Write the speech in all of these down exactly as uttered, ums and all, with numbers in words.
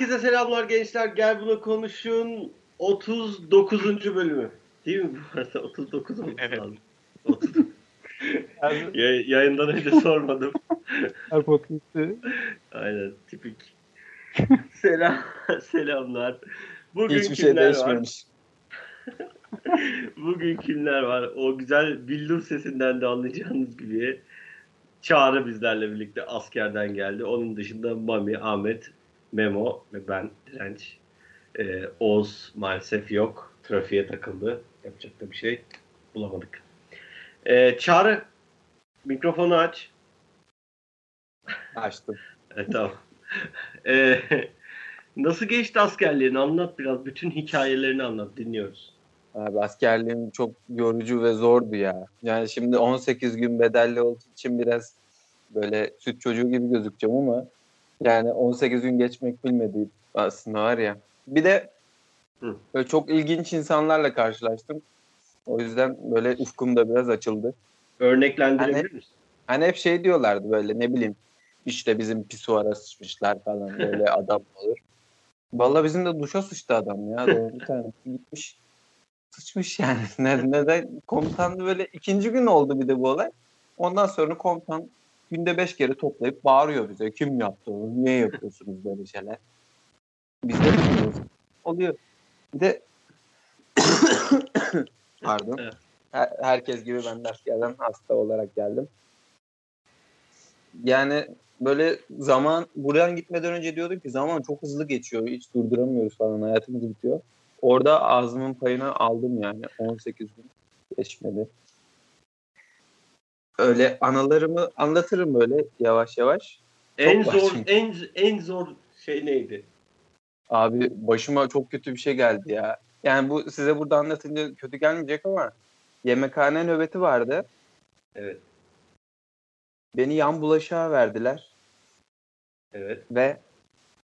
Herkese selamlar gençler. Gel Buna Konuş'un otuz dokuzuncu bölümü. Değil mi bu arada? otuz dokuz mu? Evet. otuz dokuz. Yay- yayından önce sormadım. Her podcast'ı. Aynen. Tipik. Selam, selamlar. Bugün hiçbir şey değişmemiş. Bugün kimler var? O güzel billur sesinden de anlayacağınız gibi Çağrı bizlerle birlikte askerden geldi. Onun dışında Mami, Ahmet, Memo ve ben Direnç. Ee, Oğuz maalesef yok. Trafiğe takıldı. Yapacak da bir şey bulamadık. Ee, Çağrı, mikrofonu aç. Açtım. e, tamam. Ee, nasıl geçti askerliğini? Anlat biraz. Bütün hikayelerini anlat. Dinliyoruz. Abi askerliğim çok yorucu ve zordu ya. Yani şimdi on sekiz gün bedelli olduğu için biraz böyle süt çocuğu gibi gözükeceğim ama yani on sekiz gün geçmek bilmediği aslında var ya. Bir de böyle çok ilginç insanlarla karşılaştım. O yüzden böyle ufkum da biraz açıldı. Örneklendirebilir hani, misin? Hani hep şey diyorlardı böyle ne bileyim işte bizim pisuara sıçmışlar falan böyle adam olur. Vallahi bizim de duşa sıçtı adam ya. Bir tanesi gitmiş. Sıçmış yani. Neden? Komutan böyle ikinci gün oldu bir de bu olay. Ondan sonra komutan günde beş kere toplayıp bağırıyor bize. Kim yaptı onu? Niye yapıyorsunuz böyle şeyler? Biz de yapıyoruz. Oluyor. Bir de pardon. Evet. Her- herkes gibi ben de askerden hasta olarak geldim. Yani böyle zaman buradan gitmeden önce diyorduk ki zaman çok hızlı geçiyor. Hiç durduramıyoruz falan. Hayatımız bitiyor. Orada ağzımın payını aldım yani. on sekiz gün geçmedi. Öyle anılarımı anlatırım böyle yavaş yavaş. En çok zor en, en zor şey neydi? Abi başıma çok kötü bir şey geldi ya. Yani bu size burada anlatınca kötü gelmeyecek ama yemekhane nöbeti vardı. Evet. Beni yan bulaşığa verdiler. Evet. Ve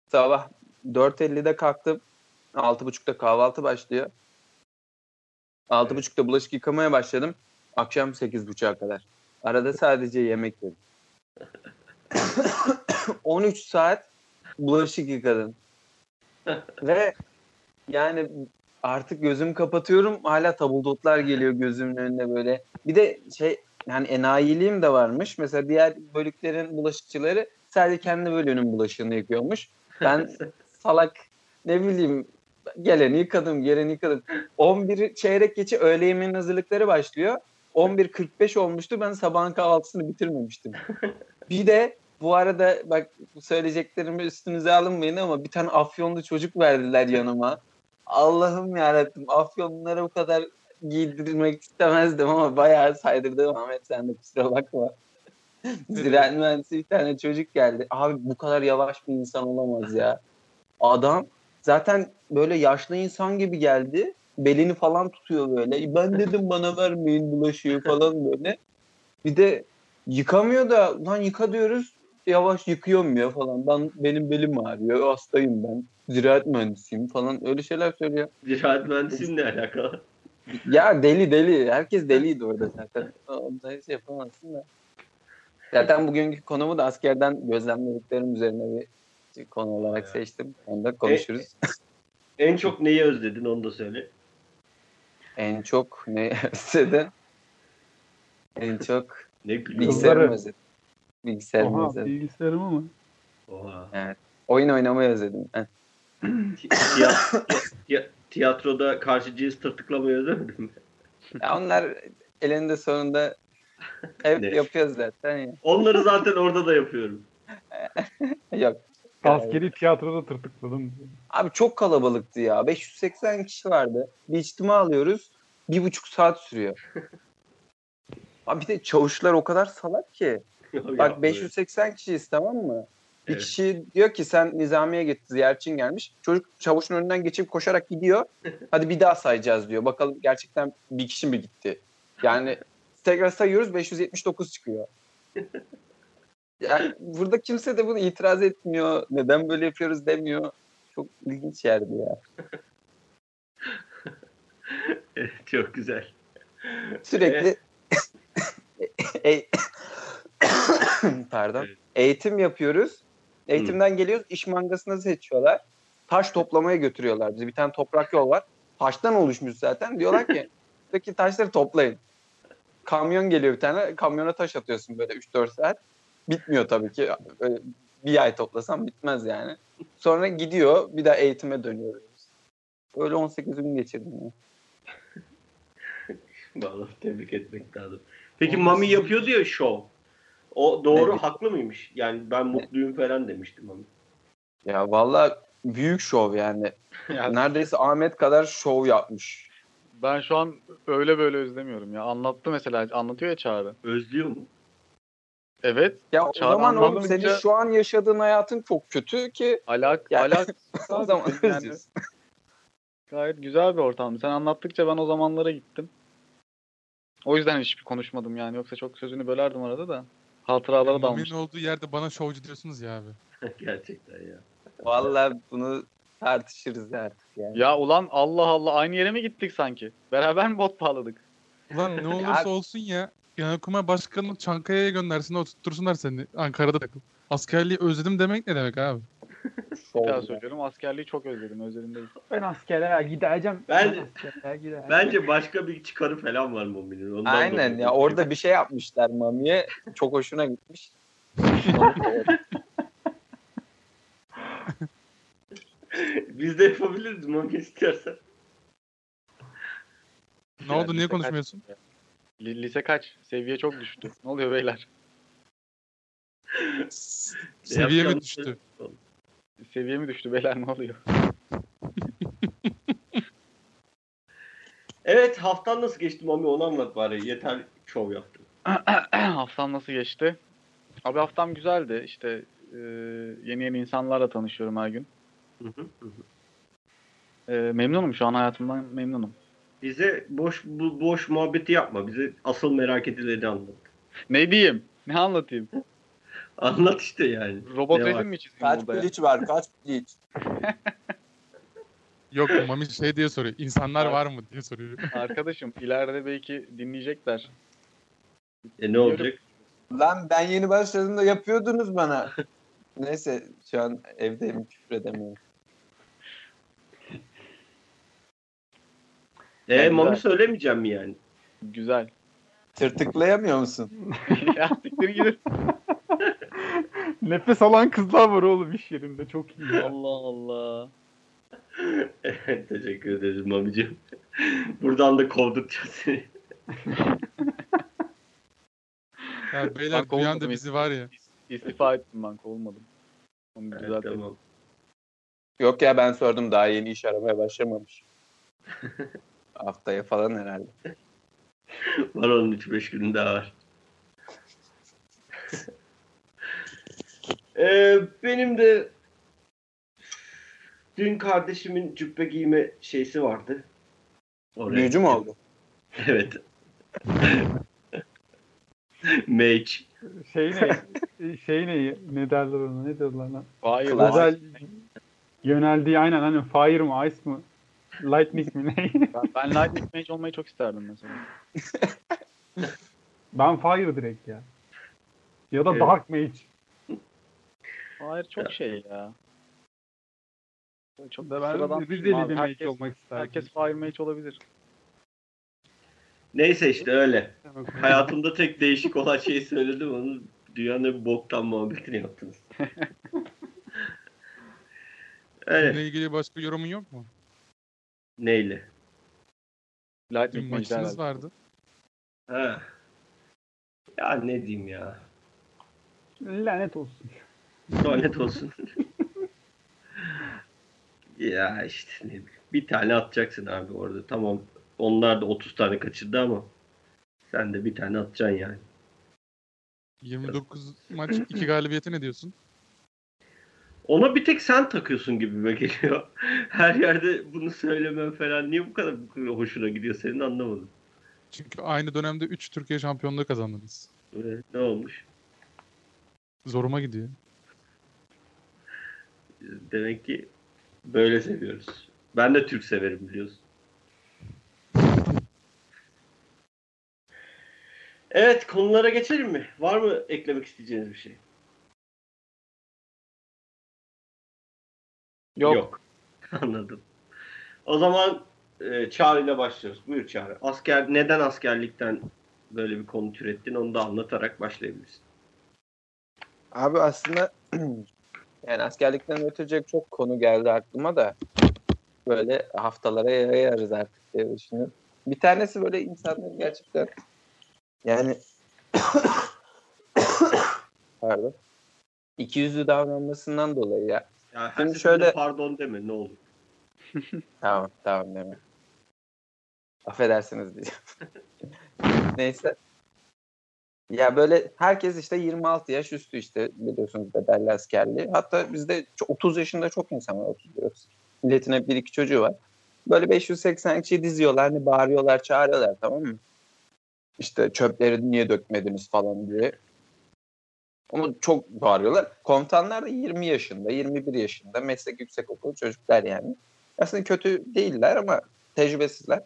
sabah dört ellide kalktım. altı buçukta kahvaltı başlıyor. altı buçukta bulaşık yıkamaya başladım. Akşam sekiz buçuğa kadar. Arada sadece yemek yedim. on üç saat bulaşık yıkadım. Ve yani artık gözümü kapatıyorum. Hala tabuldotlar geliyor gözümün önüne böyle. Bir de şey yani enayiliğim de varmış. Mesela diğer bölüklerin bulaşıkçıları sadece kendi bölüğünün bulaşığını yıkıyormuş. Ben salak ne bileyim geleni yıkadım, geleni yıkadım. on bir çeyrek geçe öğle yemeğinin hazırlıkları başlıyor. on bir kırk beş olmuştu. Ben sabahın kahvaltısını bitirmemiştim. Bir de bu arada bak söyleyeceklerimi üstünüze alınmayın ama bir tane afyonlu çocuk verdiler yanıma. Allah'ım yarabbim afyonlulara bu kadar giydirmek istemezdim ama bayağı saydırdım. Ahmet sen de kusura bakma. Ziraat mühendisi bir tane çocuk geldi. Abi bu kadar yavaş bir insan olamaz ya. Adam zaten böyle yaşlı insan gibi geldi. Belini falan tutuyor böyle. Ben dedim bana vermeyin bulaşığı falan böyle. Bir de yıkamıyor da lan yıka diyoruz. Yavaş yıkayamıyor falan. Ben, benim belim ağrıyor. Hastayım ben. Ziraat mühendisiyim falan. Öyle şeyler söylüyor. Ziraat mühendisinin ne alakalı? Ya deli deli. Herkes deliydi orada zaten. Onda hiç yapamazsın da. Zaten bugünkü konumu da askerden gözlemlediklerim üzerine bir konu olarak ya. Seçtim. Onu da konuşuruz. En, en çok neyi özledin onu da söyle. En çok neyi özledin? En çok ne bilgisayarımı özledim. Bilgisayarımı Oha, özledim. Bilgisayarımı mı? Oha. Evet. Oyun oynamayı özledim. Tiyatro, tiyatroda karşı cins tırtıklamayı özlemedin mi? Ya onlar elinde sonunda hep yapıyoruz zaten. Ya. Onları zaten orada da yapıyorum. Yok. Askeri tiyatroda tırtıkladım. Abi çok kalabalıktı ya. beş yüz seksen kişi vardı. Bir içtima alıyoruz. Bir buçuk saat sürüyor. Abi bir de çavuşlar o kadar salak ki. Bak beş yüz seksen kişiyiz tamam mı? Bir evet. Kişi diyor ki sen nizamiye git ziyaretçin gelmiş. Çocuk çavuşun önünden geçip koşarak gidiyor. Hadi bir daha sayacağız diyor. Bakalım gerçekten bir kişi mi gitti? Yani tekrar sayıyoruz beş yüz yetmiş dokuz çıkıyor. Yani burada kimse de bunu itiraz etmiyor. Neden böyle yapıyoruz demiyor. Çok ilginç yerdi ya. Evet, çok güzel. Sürekli e- pardon. Evet. Eğitim yapıyoruz. Eğitimden Hı. geliyoruz. İş mangasını seçiyorlar. taş toplamaya götürüyorlar bizi. Bir tane toprak yol var. Taştan oluşmuş zaten. Diyorlar ki buradaki taşları toplayın. Kamyon geliyor bir tane. Kamyona taş atıyorsun böyle üç dört saat. Bitmiyor tabii ki. Böyle bir ay toplasam bitmez yani. Sonra gidiyor. Bir daha eğitime dönüyoruz. Öyle on sekiz gün geçirdim ya. Vallahi tebrik etmek lazım. Peki Mami yapıyordu ya şov. O doğru, evet. Haklı mıymış? Yani ben mutluyum falan demiştim Mami. Ya valla büyük şov yani. yani. Neredeyse Ahmet kadar şov yapmış. Ben şu an öyle böyle özlemiyorum ya. Anlattı mesela. Anlatıyor ya Çağrı. Özlüyor mu? Evet. Ya o Çağrı zaman oğlum senin önce... şu an yaşadığın hayatın çok kötü ki. Alak. Yani, alak. O zaman yani, gayet güzel bir ortamdı. Sen anlattıkça ben o zamanlara gittim. O yüzden hiçbir konuşmadım yani. Yoksa çok sözünü bölerdim arada da. Hatıralara dalmıştım. Mami'nin olduğu yerde bana şovcu diyorsunuz ya abi. Gerçekten ya. Vallahi bunu tartışırız artık yani. Ya ulan Allah Allah, aynı yere mi gittik sanki? Beraber mi bot bağladık? Ulan ne olursa olsun ya. Genelkurmay Başkanı Çankaya'ya göndersin, oturtursunlar seni. Ankara'da takıl. Askerliği özledim demek ne demek abi? Bir daha söylüyorum, askerliği çok özledim. Özledim ben askerlere gideceğim. Ben, ben askerlere gideceğim. Bence başka bir çıkarı falan var Mami'nin. Ondan aynen ya, orada bir şey yapmışlar Mami'ye. Çok hoşuna gitmiş. Biz de yapabiliriz Mami istersen. Ne oldu, niye konuşmuyorsun? Lise kaç? Seviye çok düştü. Ne oluyor beyler? Seviye mi düştü? Seviye mi düştü beyler, ne oluyor? Evet, haftan nasıl geçti Mami, onu anlat bari. Yeter şov yaptım. Haftan nasıl geçti? Abi haftam güzeldi. İşte e, yeni yeni insanlarla tanışıyorum her gün. Hı hı hı. E, memnunum şu an, hayatımdan memnunum. Bize boş bu, boş muhabbeti yapma. Bize asıl merak edileri anlat. Ne diyeyim? Ne anlatayım? Anlat işte yani. Robot resim mi çizeyim burada? Kaç glitch var? Kaç glitch? Yok Mami şey diye soruyor. İnsanlar var mı diye soruyor. Arkadaşım ileride belki dinleyecekler. E ne olacak? Lan ben yeni başladığımda yapıyordunuz bana. Neyse şu an evdeyim, küfür edemiyorum. Eee yani Mami söylemeyeceğim mi yani? Güzel. Tırtıklayamıyor musun? Ya siktir gidin. Nefes alan kızlar var oğlum iş yerinde, çok iyi. Allah Allah. Evet, teşekkür ederiz Mami'cim. Buradan da kovdukça seni. Ya beyler bak, bir anda bizi var ya. İstifa ettim ben, kovulmadım. Onu evet, düzeltelim. Tamam. Yok ya, ben sordum, daha yeni iş aramaya başlamamış. Haftaya falan herhalde. Var onun üç beş günü daha var. Ee, benim de dün kardeşimin cübbe giyme şeysi vardı. Oraya. Büyücü mü oldu? Evet. Mage. Şey ne? Şey ne? Ne derler ona? Ne derler lan? Fire. Özel yöneldiği aynen, hani fire mı, ice mı? Lightning mi ne? Ben, ben Lightning Mage olmayı çok isterdim mesela. Ben fire direkt ya. Ya da evet. Dark Mage. Hayır çok ya. Şey ya. Çok da sıradan bir deli bir mage olmak isterdim. Herkes fire mage olabilir. Neyse işte öyle. Hayatımda tek değişik olan şeyi söyledim, onu dünyanın bir boktan muhabbetini yaptınız. Evet. Bununla ilgili başka yorumun yok mu? Neyle? Lightning maçınız vardı. Ha. Ya ne diyeyim ya. Lanet olsun. Lanet olsun. Ya işte ne bileyim. Bir tane atacaksın abi orada. Tamam. Onlar da otuz tane kaçırdı ama sen de bir tane atacaksın yani. yirmi dokuz maç iki galibiyete ne diyorsun? Ona bir tek sen takıyorsun gibime geliyor. Her yerde bunu söylemem falan. Niye bu kadar hoşuna gidiyor senin, anlamadım. Çünkü aynı dönemde üç Türkiye şampiyonluğu kazandınız. Evet, ne olmuş? Zoruma gidiyor. Demek ki böyle seviyoruz. Ben de Türk severim biliyorsun. Evet, konulara geçelim mi? Var mı eklemek isteyeceğiniz bir şey? Yok. Yok. Anladım. O zaman e, Çağrı ile başlıyoruz. Buyur Çağrı. Asker, neden askerlikten böyle bir konu türettin, onu da anlatarak başlayabilirsin. Abi aslında yani askerlikten ötecek çok konu geldi aklıma da böyle haftalara yayarız artık diye düşünüyorum. Bir tanesi böyle insanların gerçekten yani pardon, iki yüzlü davranmasından dolayı ya. Ya her şimdi şöyle pardon deme ne olur. Tamam tamam deme. Affedersiniz diyeceğim. Neyse. Ya böyle herkes işte yirmi altı yaş üstü, işte biliyorsunuz bedelli askerliği. Hatta bizde otuz yaşında çok insan var, otuz diyoruz. Milletin hep bir iki çocuğu var. Böyle beş yüz seksen kişiyi diziyorlar, hani bağırıyorlar, çağırıyorlar, tamam mı? İşte çöpleri niye dökmediniz falan diye. Onu çok bağırıyorlar. Komutanlar da yirmi yaşında, yirmi bir yaşında, meslek yüksekokulu çocuklar yani. Aslında kötü değiller ama tecrübesizler.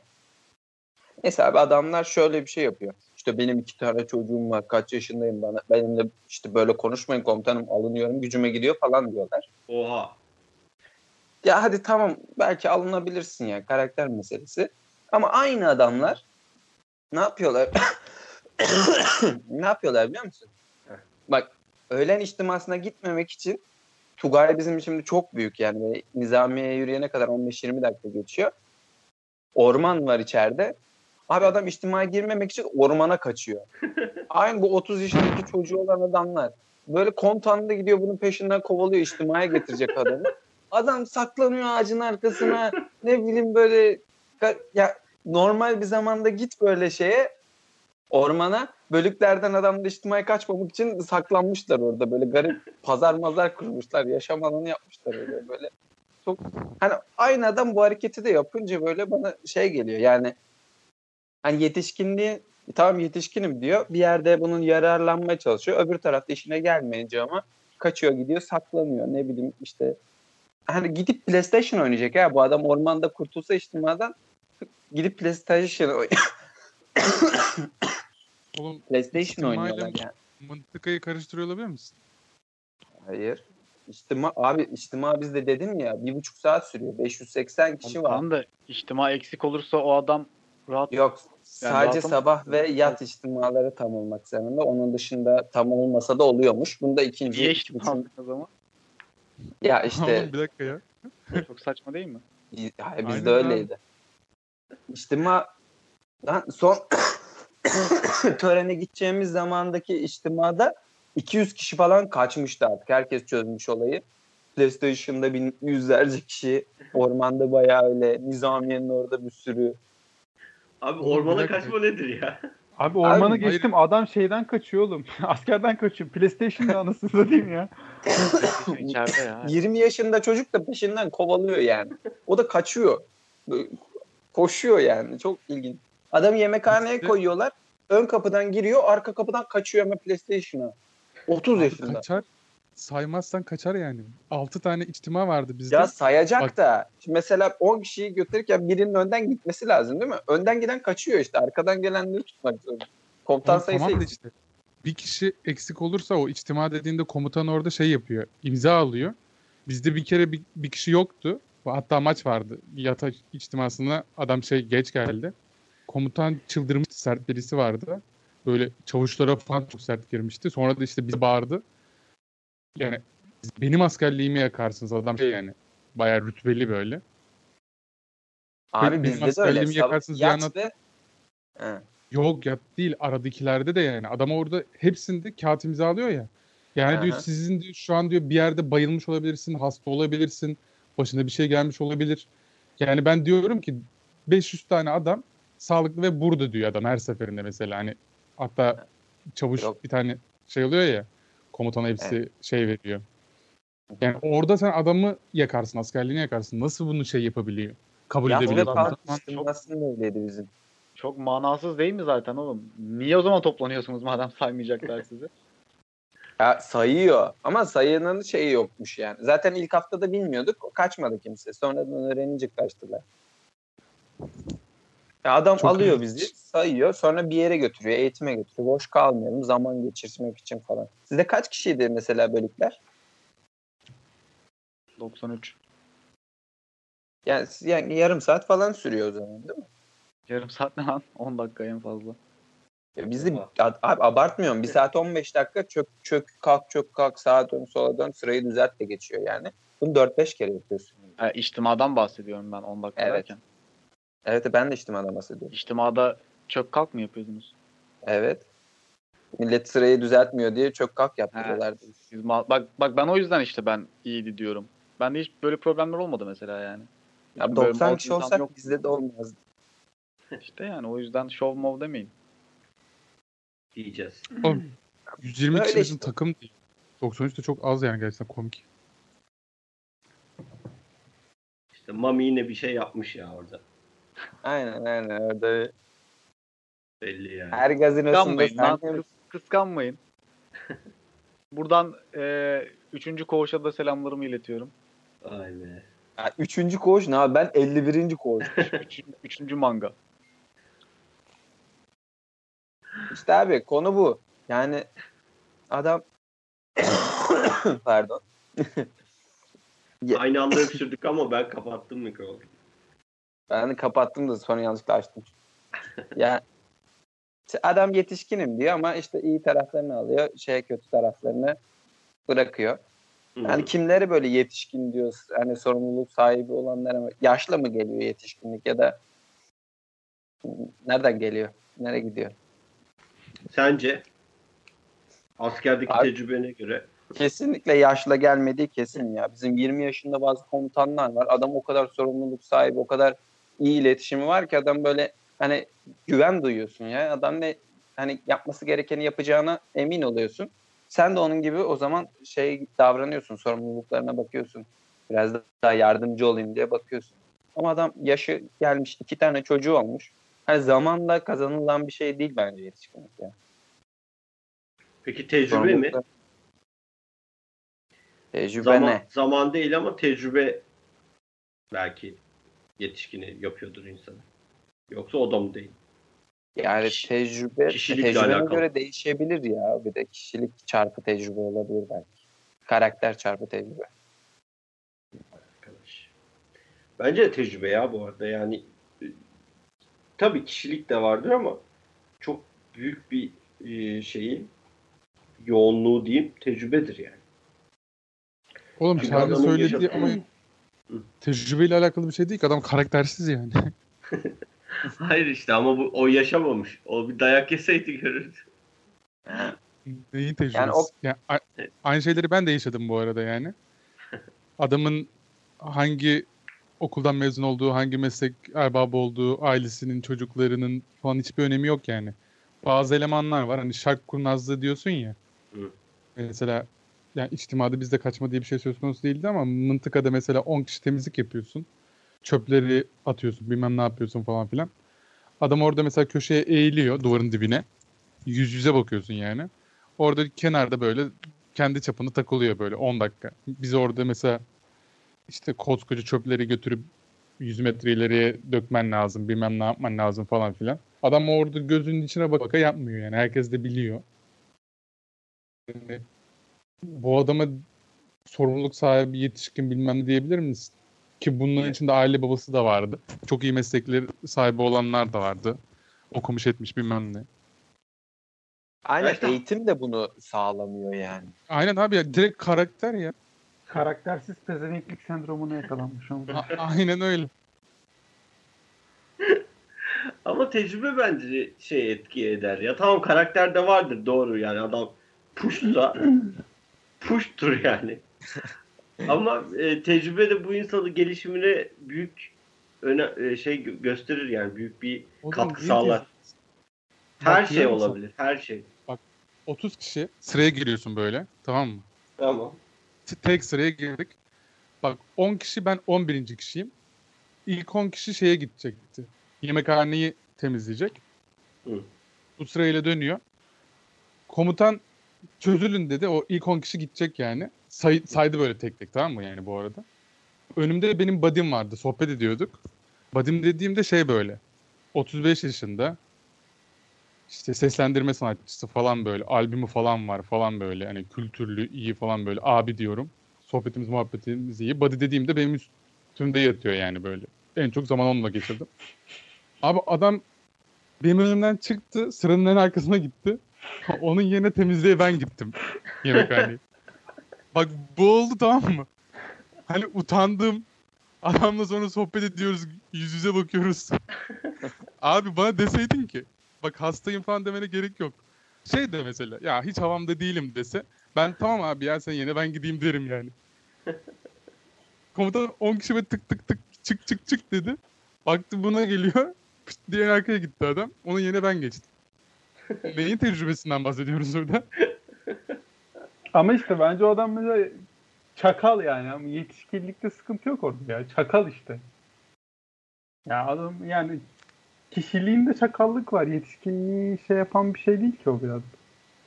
Neyse abi, adamlar şöyle bir şey yapıyor. İşte benim iki tane çocuğum var, kaç yaşındayım, bana benimle işte böyle konuşmayın komutanım, alınıyorum, gücüme gidiyor falan diyorlar. Oha. Ya hadi tamam, belki alınabilirsin ya, karakter meselesi. Ama aynı adamlar ne yapıyorlar? Ne yapıyorlar biliyor musun? Bak, öğlen içtimasına gitmemek için Tugay bizim şimdi çok büyük yani. Nizamiye'ye yürüyene kadar on beş yirmi dakika geçiyor. Orman var içeride. Abi adam içtimaya girmemek için ormana kaçıyor. Aynı bu otuz yaşındaki çocuğu olan adamlar. Böyle komutan da gidiyor bunun peşinden, kovalıyor, içtimaya getirecek adamı. Adam saklanıyor ağacın arkasına. Ne bileyim böyle ya, normal bir zamanda git böyle şeye, ormana. Bölüklerden adamlar içtimaya kaçmamak için saklanmışlar orada. Böyle garip pazar mazar kurmuşlar. Yaşam alanı yapmışlar öyle. Böyle çok hani aynı adam bu hareketi de yapınca böyle bana şey geliyor. Yani hani yetişkinliği, tamam yetişkinim diyor. Bir yerde bunun yararlanmaya çalışıyor. Öbür tarafta işine gelmeyince ama kaçıyor, gidiyor, saklanıyor. Ne bileyim işte hani gidip PlayStation oynayacak ya. Bu adam ormanda kurtulsa içtimadan, gidip PlayStation oynayacak. Oğlum, PlayStation oynuyorlar yani. Mıntıkayı karıştırıyor olabilir misin? Hayır. İçtima, abi içtima bizde dedim ya bir buçuk saat sürüyor. beş yüz seksen kişi tamam, var. Tamam da içtima eksik olursa o adam rahat. Yok. Yani sadece sabah mı? Ve yat içtimaları tam olmak zorunda. Onun dışında tam olmasa da oluyormuş. Bunda ikinci. Niye içtima o zaman? Ya işte. Oğlum, bir dakika ya. Çok saçma değil mi? Hayır, bizde öyleydi. Abi. İçtima lan son törene gideceğimiz zamandaki içtimada iki yüz kişi falan kaçmıştı artık. Herkes çözmüş olayı. PlayStation'da bin, yüzlerce kişi, ormanda bayağı öyle, Nizamiye'nin orada bir sürü. Abi ormana kaçma nedir ya? Abi ormana abi, geçtim hayır. Adam şeyden kaçıyor oğlum. Askerden kaçıyor. PlayStation'da anasını satayım ya. ya. yirmi yaşında çocuk da peşinden kovalıyor yani. O da kaçıyor. Koşuyor yani. Çok ilginç. Adamı yemekhaneye koyuyorlar. Ön kapıdan giriyor, arka kapıdan kaçıyor ama PlayStation'a. otuz abi yaşında. Kaçar. Saymazsan kaçar yani. altı tane içtima vardı bizde. Ya sayacak bak da. Şimdi mesela on kişiyi götürürken birinin önden gitmesi lazım değil mi? Önden giden kaçıyor işte. Arkadan gelenleri tutmak zorunda. Komutan ya, sayısı tamam işte. Bir kişi eksik olursa o içtima dediğinde komutan orada şey yapıyor. İmza alıyor. Bizde bir kere bir, bir kişi yoktu. Hatta maç vardı. Yatak içtimasına adam şey geç geldi. Komutan çıldırmıştı, sert birisi vardı. Böyle çavuşlara falan çok sert girmişti. Sonra da işte bizi bağırdı. Yani benim askerliğimi yakarsınız adam şey yani. Bayağı rütbeli böyle. Abi benim askerliğimi yakarsınız diye anlattı. Yok yat değil, aradakilerde de yani. Adam orada hepsinde kağıt imzalıyor ya. Yani aha, diyor sizin diyor, şu an diyor bir yerde bayılmış olabilirsin, hasta olabilirsin, başına bir şey gelmiş olabilir. Yani ben diyorum ki beş yüz tane adam sağlıklı ve burada diyor adam her seferinde mesela. Hani hatta çavuş yok, bir tane şey oluyor ya, komutana hepsi evet, şey veriyor. Yani orada sen adamı yakarsın, askerliğini yakarsın. Nasıl bunu şey yapabiliyor? Kabul ya edebiliyor. Aslında öyleydi bizim. Çok manasız değil mi zaten oğlum? Niye o zaman toplanıyorsunuz madem saymayacaklar sizi? Ya sayıyor ama sayının şeyi yokmuş yani. Zaten ilk haftada bilmiyorduk. Kaçmadı kimse. Sonradan öğrenince kaçtılar. Ya adam çok alıyor iyi bizi, sayıyor, sonra bir yere götürüyor, eğitime götürüyor. Boş kalmayalım, zaman geçirmek için falan. Sizde kaç kişiydi mesela bölükler? doksan üç. Yani, yani yarım saat falan sürüyor o zaman değil mi? Yarım saat ne lan? on dakika en fazla. Ya bizi abi abartmıyorum. Bir saat on beş dakika çök çök kalk çök kalk sağa dön sola dön sırayı düzelt de geçiyor yani. Bunu dört beş kere yapıyorsun. Yani içtimadan bahsediyorum ben on dakika. Evet. Derken. Evet ben de içtimadan bahsediyorum. İçtimada çök kalk mı yapıyordunuz? Evet. Millet sırayı düzeltmiyor diye çök kalk yapıyorlar. Ma- bak bak ben o yüzden işte ben iyiydi diyorum. Ben de hiç böyle problemler olmadı mesela yani. Ya doksan kişi olsak bizde de olmazdı. İşte yani o yüzden şov mov demeyin. Diyeceğiz. Oğlum, yüz yirmi kişinin işte. Takım değil. doksan üç de çok az yani gerçekten komik. İşte Mami yine bir şey yapmış ya orada. Aynen aynen orada. Belli yani. Her gazinosunda kıskanmayın. Kıskanmayın. Buradan e, üçüncü koğuşa da selamlarımı iletiyorum. Ay be. Ya, üçüncü koğuş ne abi? Ben elli birinci koğuş. üçüncü, üçüncü manga. İşte abi konu bu. Yani adam pardon. Aynı anda öksürdük ama ben kapattım mikrofonu. Ben kapattım da sonra yanlışlıkla açtım. Yani adam yetişkinim diyor ama işte iyi taraflarını alıyor, şey kötü taraflarını bırakıyor. Yani kimleri böyle yetişkin diyoruz? Hani sorumluluk sahibi olanlara mı? Yaşla mı geliyor yetişkinlik ya da nereden geliyor? Nereye gidiyor? Sence askerdeki abi, tecrübene göre? Kesinlikle yaşla gelmediği kesin ya. Bizim yirmi yaşında bazı komutanlar var. Adam o kadar sorumluluk sahibi, o kadar iyi iletişimi var ki adam böyle hani güven duyuyorsun ya. Adam ne hani yapması gerekeni yapacağına emin oluyorsun. Sen de onun gibi o zaman şey davranıyorsun, sorumluluklarına bakıyorsun. Biraz daha yardımcı olayım diye bakıyorsun. Ama adam yaşı gelmiş, iki tane çocuğu olmuş. Hani zamanla kazanılan bir şey değil bence yetişkinlik ya. Peki tecrübe mi? Tecrübe zaman, ne? Zaman değil ama tecrübe belki yetişkini yapıyordur insanı. Yoksa o da mı değil? Yani Kiş, tecrübe tecrübeye göre değişebilir ya. Bir de kişilik çarpı tecrübe olabilir belki. Karakter çarpı tecrübe. Arkadaş. Bence de tecrübe ya bu arada yani. Tabii kişilik de vardır ama çok büyük bir şeyi yoğunluğu diyeyim tecrübedir yani. Oğlum sadece söylediği yaşam- ama tecrübeyle alakalı bir şey değil ki adam karaktersiz yani. Hayır işte ama bu o yaşamamış. O bir dayak yeseydi görürdü. Neyin tecrübesi? Yani o... yani, a- aynı şeyleri ben de yaşadım bu arada yani. Adamın hangi okuldan mezun olduğu, hangi meslek erbabı olduğu, ailesinin, çocuklarının falan hiçbir önemi yok yani. Bazı elemanlar var. Hani şark kurnazlığı diyorsun ya. Hı. Mesela yani içtimada bizde kaçma diye bir şey söz konusu değildi ama mıntıkada mesela on kişi temizlik yapıyorsun. Çöpleri atıyorsun, bilmem ne yapıyorsun falan filan. Adam orada mesela köşeye eğiliyor duvarın dibine. Yüz yüze bakıyorsun yani. Orada kenarda böyle kendi çapını takılıyor böyle on dakika. Biz orada mesela İşte koskoca çöpleri götürüp yüz metre ileriye dökmen lazım, bilmem ne yapman lazım falan filan. Adam orada gözünün içine baka yapmıyor yani. Herkes de biliyor. Yani bu adama sorumluluk sahibi yetişkin bilmem ne diyebilir misin? Ki bunların içinde aile babası da vardı. Çok iyi meslekleri sahibi olanlar da vardı. Okumuş etmiş bilmem ne. Aynen eğitim de bunu sağlamıyor yani. Aynen abi ya direkt karakter ya. Karaktersiz pezevenklik sendromuna yakalanmış oldu. Aynen öyle. Ama tecrübe bence şey etki eder ya. Tamam karakter de vardır doğru yani adam puşsa puştur yani. Ama e, tecrübe de bu insanın gelişimine büyük öne, e, şey gösterir yani büyük bir oğlum, katkı sağlar. Her şey olabilir, her şey. Bak otuz kişi sıraya giriyorsun böyle, tamam mı? Tamam. Tek sıraya girdik. Bak on kişi ben on birinci kişiyim. İlk on kişi şeye gidecekti. Yemekhaneyi temizleyecek. Hı. Bu sırayla dönüyor. Komutan çözülün dedi. O ilk on kişi gidecek yani. Say, saydı böyle tek tek tamam mı yani bu arada. Önümde benim buddy'm vardı. Sohbet ediyorduk. Buddy'm dediğimde şey böyle. otuz beş yaşında. İşte seslendirme sanatçısı falan böyle, albümü falan var falan böyle. Hani kültürlü, iyi falan böyle abi diyorum. Sohbetimiz, muhabbetimiz iyi. Buddy dediğimde benim üst üstümde yatıyor yani böyle. En çok zaman onunla geçirdim. Abi adam benim önümden çıktı, sıranın en arkasına gitti. Onun yerine temizliğe ben gittim yemekhaneye. Bak bu oldu, tamam mı? Hani utandım. Adamla sonra sohbet ediyoruz, yüz yüze bakıyoruz. Abi bana deseydin ki, bak hastayım falan demene gerek yok. Şey de mesela, ya hiç havamda değilim dese, ben tamam abi ya sen yine ben gideyim derim yani. Komutan on kişi böyle tık tık tık çık çık çık dedi. Baktı buna geliyor, pıt diye arkaya gitti adam. Onun yerine ben geçtim. Neyin tecrübesinden bahsediyoruz orada? Ama işte bence o adam mesela çakal yani. Ama yetişkinlikte sıkıntı yok orada ya. Çakal işte. Ya adam yani kişiliğinde çakallık var. Yetişkinliği şey yapan bir şey değil ki o biraz.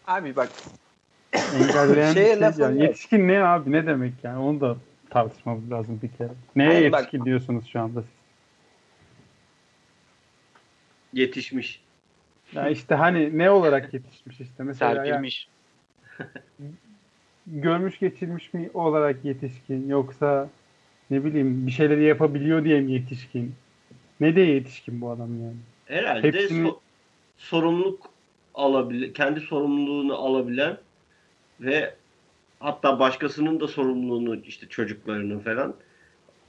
Abi bak. Şeye şey yani. Yetişkin ne abi? Ne demek yani? Onu da tartışmamız lazım bir kere. Neye yani yetişkin bak, diyorsunuz şu anda siz? Yetişmiş. Ya işte hani ne olarak yetişmiş işte? Mesela serpilmiş. Yani, görmüş geçirmiş mi olarak yetişkin, yoksa ne bileyim bir şeyleri yapabiliyor diye mi yetişkin? Ne diye yetişkin bu adam yani? Herhalde hepsini... so- sorumluluk alabilen, kendi sorumluluğunu alabilen ve hatta başkasının da sorumluluğunu, işte çocuklarının falan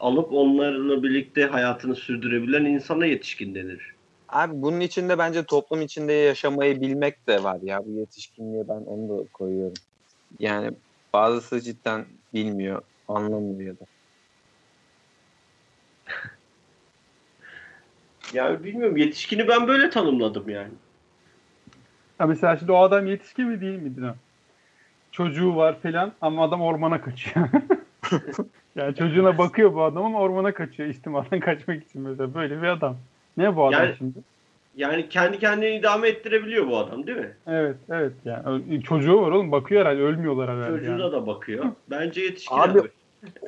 alıp onlarla birlikte hayatını sürdürebilen insana yetişkin denir. Abi bunun içinde bence toplum içinde yaşamayı bilmek de var ya. Bu yetişkinliğe ben onu da koyuyorum. Yani bazısı cidden bilmiyor, anlamıyor da. Ya bilmiyorum, yetişkini ben böyle tanımladım yani. Ya mesela şimdi o adam yetişkin mi değil miydi lan? Çocuğu var falan ama adam ormana kaçıyor. Yani çocuğuna bakıyor bu adam ama ormana kaçıyor. İstimaldan kaçmak için mesela, böyle bir adam. Ne bu adam yani, şimdi? Yani kendi kendini idame ettirebiliyor bu adam değil mi? Evet, evet. Yani çocuğu var oğlum, bakıyor herhalde, ölmüyorlar herhalde. Çocuğuna yani da bakıyor. Bence yetişkin abi. Abi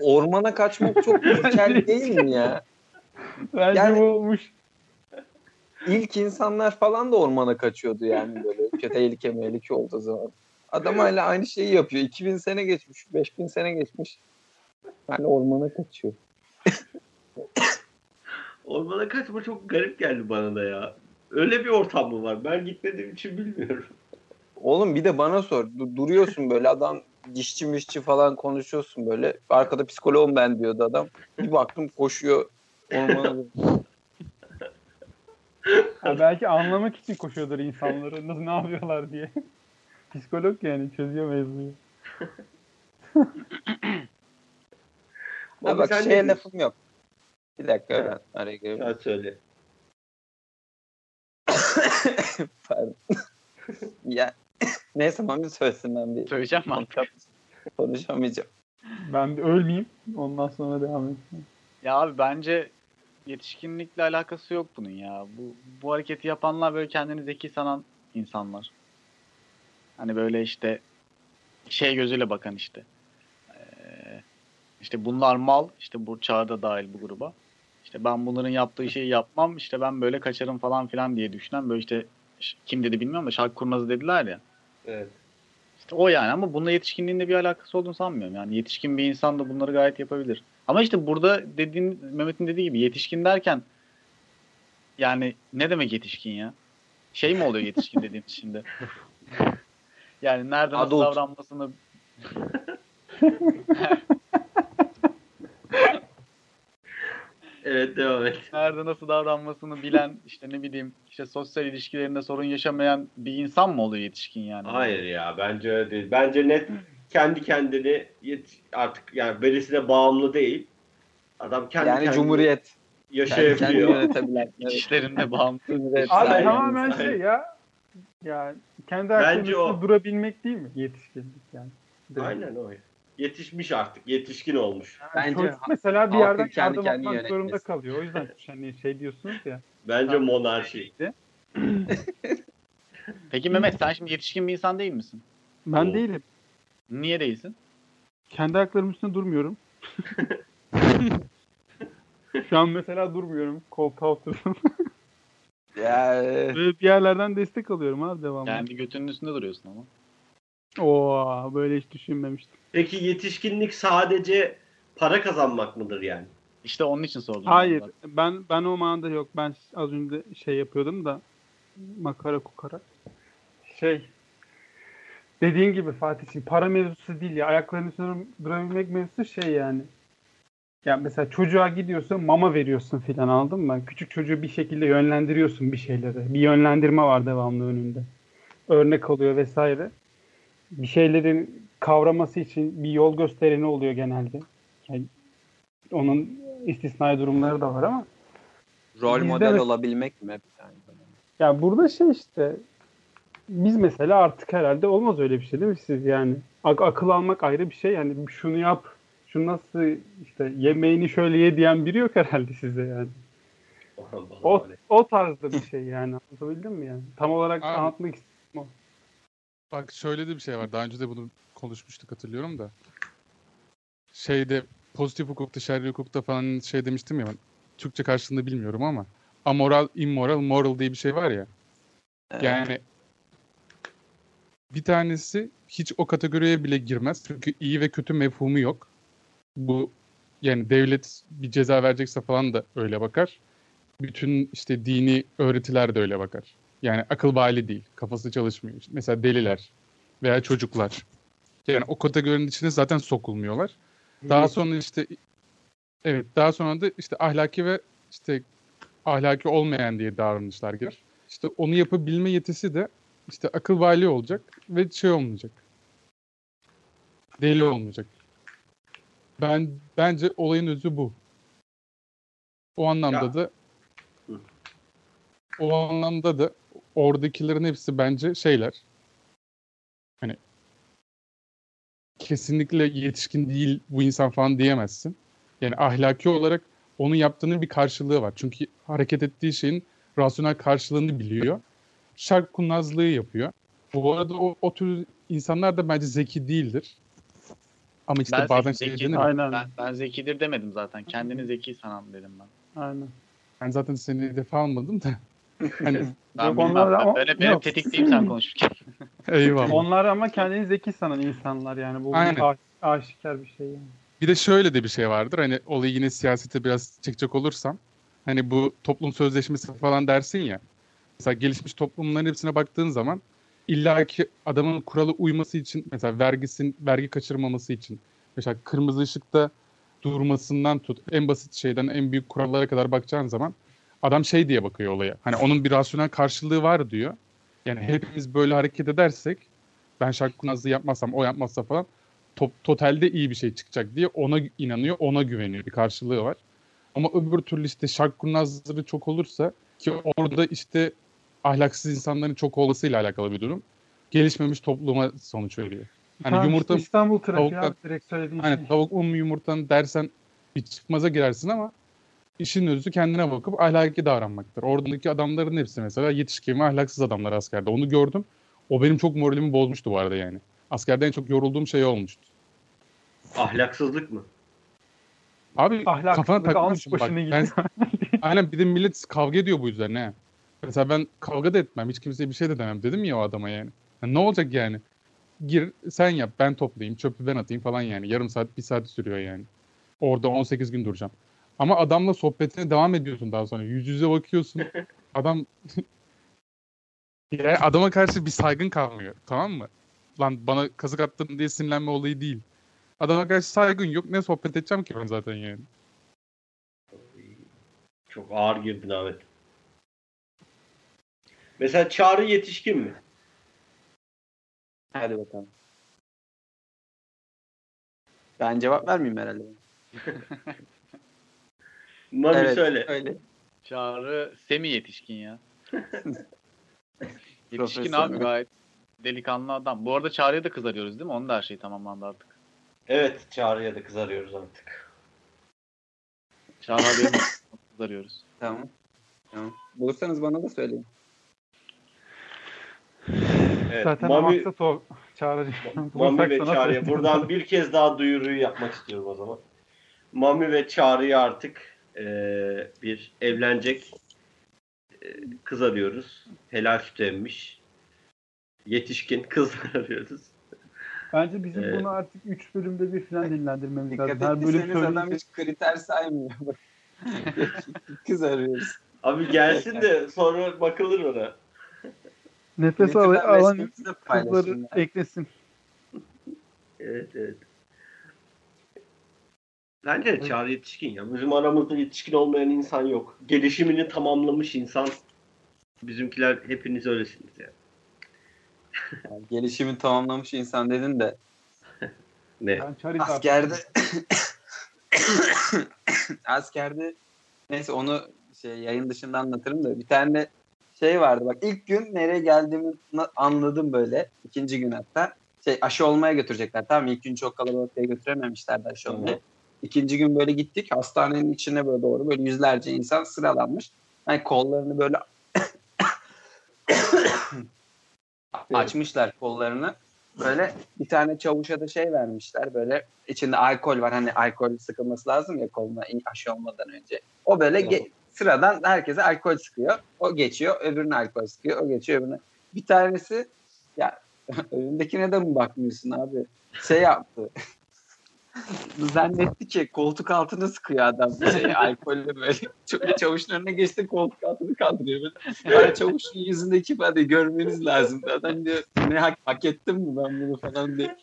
ormana kaçmak çok ilkel değil mi ya? Bence yani, olmuş. İlk insanlar falan da ormana kaçıyordu yani böyle. Tehlike mehlike olduğu zaman. Adam hala aynı şeyi yapıyor. iki bin sene geçmiş, beş bin sene geçmiş. Yani ormana kaçıyor. Ormana kaçma çok garip geldi bana da ya. Öyle bir ortam mı var? Ben gitmediğim için bilmiyorum. Oğlum bir de bana sor. Dur- duruyorsun böyle, adam dişçi mişçi falan konuşuyorsun böyle. Arkada psikoloğum ben diyordu adam. Bir baktım koşuyor ormana. Ha, belki anlamak için koşuyordur insanları. Nasıl, ne yapıyorlar diye. Psikolog yani, çözüyor mevzuyu. Ha, bak şeye lafım yok. Bir dakika evet. Ben araya gireyim. Ya söyle. Pardon. Ya neyse Mami söylesin, ben bir söyleyeceğim mantık. Konuşamayacağım. Ben bir ölmeyeyim, ondan sonra devam edeyim. Ya abi bence yetişkinlikle alakası yok bunun ya. Bu bu hareketi yapanlar böyle kendini zeki sanan insanlar. Hani böyle işte şey gözüyle bakan işte. Ee, işte bunlar mal, işte bu Çağrı'da dahil bu gruba. İşte ben bunların yaptığı şeyi yapmam, işte ben böyle kaçarım falan filan diye düşünen, böyle işte kim dedi bilmiyorum da şarkı kurnazı dediler ya. Evet. İşte o yani, ama bununla yetişkinliğinde bir alakası olduğunu sanmıyorum. Yani yetişkin bir insan da bunları gayet yapabilir. Ama işte burada dediğin, Mehmet'in dediği gibi yetişkin derken yani ne demek yetişkin ya? Şey mi oluyor yetişkin dediğimiz şimdi? Yani nereden nasıl davranmasını... Evet, devam et. Nerede nasıl davranmasını bilen, işte ne bileyim, işte sosyal ilişkilerinde sorun yaşamayan bir insan mı oluyor yetişkin yani? Hayır ya, bence öyle değil. Bence net kendi kendini yet- artık yani birisine bağımlı değil. Adam kendi yani kendini... Yani Cumhuriyet. Yaşayabiliyor. Kendi kendini yönetebilen. İşlerinde bağımlı. Abi tamamen şey ya. Yani kendi hakkında durabilmek değil mi yetişkinlik yani? Direkt. Aynen o ya. Yetişmiş artık, yetişkin olmuş. Yani bence çocuk mesela bir yerden kendi kendini yönetmek zorunda kalıyor. O yüzden hani şey diyorsunuz ya. Bence monarşi. Peki Mehmet, sen şimdi yetişkin bir insan değil misin? Ben o. değilim. Niye değilsin? Kendi haklarım üstünde durmuyorum. Şu an mesela durmuyorum. Koltuğa oturdum. Yani... Bir yerlerden destek alıyorum abi devamlı. Yani götünün üstünde duruyorsun ama. Oo, böyle hiç düşünmemiştim. Peki yetişkinlik sadece para kazanmak mıdır yani? İşte onun için sordum. Hayır. Ben ben, ben o manada yok. Ben az önce şey yapıyordum da makara kukara. Şey dediğin gibi Fatih'in para mevzusu değil ya. Ayaklarının üstüne durabilmek mevzusu şey yani. Ya mesela çocuğa gidiyorsun mama veriyorsun filan aldın mı? Küçük çocuğu bir şekilde yönlendiriyorsun bir şeylere. Bir yönlendirme var devamlı önünde. Örnek oluyor vesaire. Bir şeylerin kavraması için bir yol göstereni oluyor genelde. Yani onun istisnai durumları da var ama. Rol model de... olabilmek mi? Yani. Ya burada şey işte biz mesela artık herhalde olmaz öyle bir şey değil mi siz yani? Ak- akıl almak ayrı bir şey. Yani şunu yap, şunu nasıl işte yemeğini şöyle ye diyen biri yok herhalde size yani. O, o tarzda bir şey yani. Anlatabildim mi yani? Tam olarak abi, anlatmak istedim o. Bak şöyle de bir şey var. Daha önce de bunu konuşmuştuk hatırlıyorum da. Şeyde pozitif hukukta, şer'i hukukta falan şey demiştim ya ben. Türkçe karşılığını bilmiyorum ama amoral, immoral, moral diye bir şey var ya. Yani bir tanesi hiç o kategoriye bile girmez. Çünkü iyi ve kötü mefhumu yok. Bu yani devlet bir ceza verecekse falan da öyle bakar. Bütün işte dini öğretiler de öyle bakar. Yani akıl bali değil. Kafası çalışmıyor. İşte mesela deliler veya çocuklar. Yani o kategorinin içine zaten sokulmuyorlar. Daha sonra işte evet daha sonra da işte ahlaki ve işte ahlaki olmayan diye davranışlar girer. İşte onu yapabilme yetisi de işte akıl bali olacak ve şey olmayacak. Deli olmayacak. Ben bence olayın özü bu. O anlamda ya. da o anlamda da oradakilerin hepsi bence şeyler. Hani kesinlikle yetişkin değil bu insan falan diyemezsin. Yani ahlaki olarak onun yaptığının bir karşılığı var. Çünkü hareket ettiği şeyin rasyonel karşılığını biliyor. Şark kurnazlığı yapıyor. Bu arada o, o tür insanlar da bence zeki değildir. Ama işte ben bazen zeki, şey aynen. Ben, ben zekidir demedim zaten. Kendini zeki sanan dedim ben. Aynen. Ben zaten seni defa almadım da. Hani ben onlarla böyle bir tetikleyeyim sen konuşurken. Eyvallah. Onlar ama kendini zeki sanan insanlar yani bu a- aşikar bir şey yani. Bir de şöyle de bir şey vardır. Hani olayı yine siyasete biraz çekecek olursam hani bu toplum sözleşmesi falan dersin ya. Mesela gelişmiş toplumların hepsine baktığın zaman illaki adamın kurala uyması için mesela vergisin vergi kaçırmaması için mesela kırmızı ışıkta durmasından tut en basit şeyden en büyük kurallara kadar bakacağın zaman adam şey diye bakıyor olaya. Hani onun bir rasyonel karşılığı var diyor. Yani hepimiz böyle hareket edersek ben şarkkınazlığı yapmazsam o yapmazsa falan to- totalde iyi bir şey çıkacak diye ona inanıyor, ona güveniyor. Bir karşılığı var. Ama öbür türlü işte şarkkınazlığı çok olursa ki orada işte ahlaksız insanların çok olmasıyla alakalı bir durum. Gelişmemiş topluma sonuç veriyor. Hani yumurta İstanbul trafiği abi, direkt söylediğin hani şey. Tavuk um yumurtanı dersen bir çıkmaza girersin ama işin özü kendine bakıp ahlaki davranmaktır. Oradaki adamların hepsi mesela yetişkin ve ahlaksız adamlar askerde. Onu gördüm. O benim çok moralimi bozmuştu bu arada yani. Askerde en çok yorulduğum şey olmuştu. Ahlaksızlık mı? Abi kafana takmışım bak. Ben, aynen bir de millet kavga ediyor bu yüzden he. Mesela ben kavga da etmem. Hiç kimseye bir şey de demem dedim ya o adama yani. yani. Ne olacak yani? Gir sen yap ben toplayayım çöpü ben atayım falan yani. Yarım saat bir saat sürüyor yani. Orada on sekiz gün duracağım. Ama adamla sohbetine devam ediyorsun daha sonra. Yüz yüze bakıyorsun. Adam yani adama karşı bir saygın kalmıyor. Tamam mı? Lan bana kazık attın diye sinirlenme olayı değil. Adama karşı saygın yok. Ne sohbet edeceğim ki ben zaten yani. Çok ağır girdin Ahmet. Mesela Çağrı yetişkin mi? Hadi bakalım. Ben cevap vermeyeyim herhalde. Mami evet, söyle. Öyle. Çağrı semi yetişkin ya. Yetişkin abi gayet delikanlı adam. Bu arada Çağrı'ya da kızarıyoruz değil mi? Onun da her şeyi tamamlandı artık. Evet Çağrı'ya da kızarıyoruz artık. Çağrı'ya da kızarıyoruz. Tamam. Tamam. Bulursanız bana da söyleyin. Evet, zaten Mami, to- Çağrı, Mami ve Çağrı'ya buradan bir kez daha duyuruyu yapmak istiyorum o zaman. Mami ve Çağrı'ya artık e, bir evlenecek e, kız arıyoruz. Helal süt emmiş. Yetişkin kızlar arıyoruz. Bence bizim ee, bunu artık üç bölümde bir falan dinlendirmemiz lazım. Her bölüm adam hiç kriter saymıyor. Kız arıyoruz. Abi gelsin de sonra bakılır ona. Nefes al- alan kızları eklesin. Evet evet. Bence de Çağrı yetişkin ya. Bizim aramızda yetişkin olmayan insan yok. Gelişimini tamamlamış insan. Bizimkiler hepiniz öylesiniz yani. Yani gelişimi tamamlamış insan dedin de. Ne? Askerde askerde neyse onu şey yayın dışında anlatırım da bir tane şey vardı bak ilk gün nereye geldiğimi anladım böyle ikinci gün hatta şey aşı olmaya götürecekler tamam ilk gün çok kalabalık diye götürememişlerdi aşı olmaya. Hı-hı. İkinci gün böyle gittik hastanenin içine böyle doğru böyle yüzlerce insan sıralanmış. Yani kollarını böyle açmışlar kollarını. Böyle bir tane çavuşa da şey vermişler böyle içinde alkol var hani alkol sıkılması lazım ya koluna aşı olmadan önce. O böyle ge- sıradan herkese alkol sıkıyor. O geçiyor öbürüne alkol sıkıyor. O geçiyor öbürüne. Bir tanesi ya önündekine de mi bakmıyorsun abi? Şey yaptı. Zannetti ki koltuk altını sıkıyor adam şey, alkolle böyle Ç- çavuşun önüne geçti koltuk altını kaldırıyor böyle. Çavuşun yüzündeki ifadeyi görmeniz lazım adam diyor ne hak, hak ettim mi ben bunu falan diye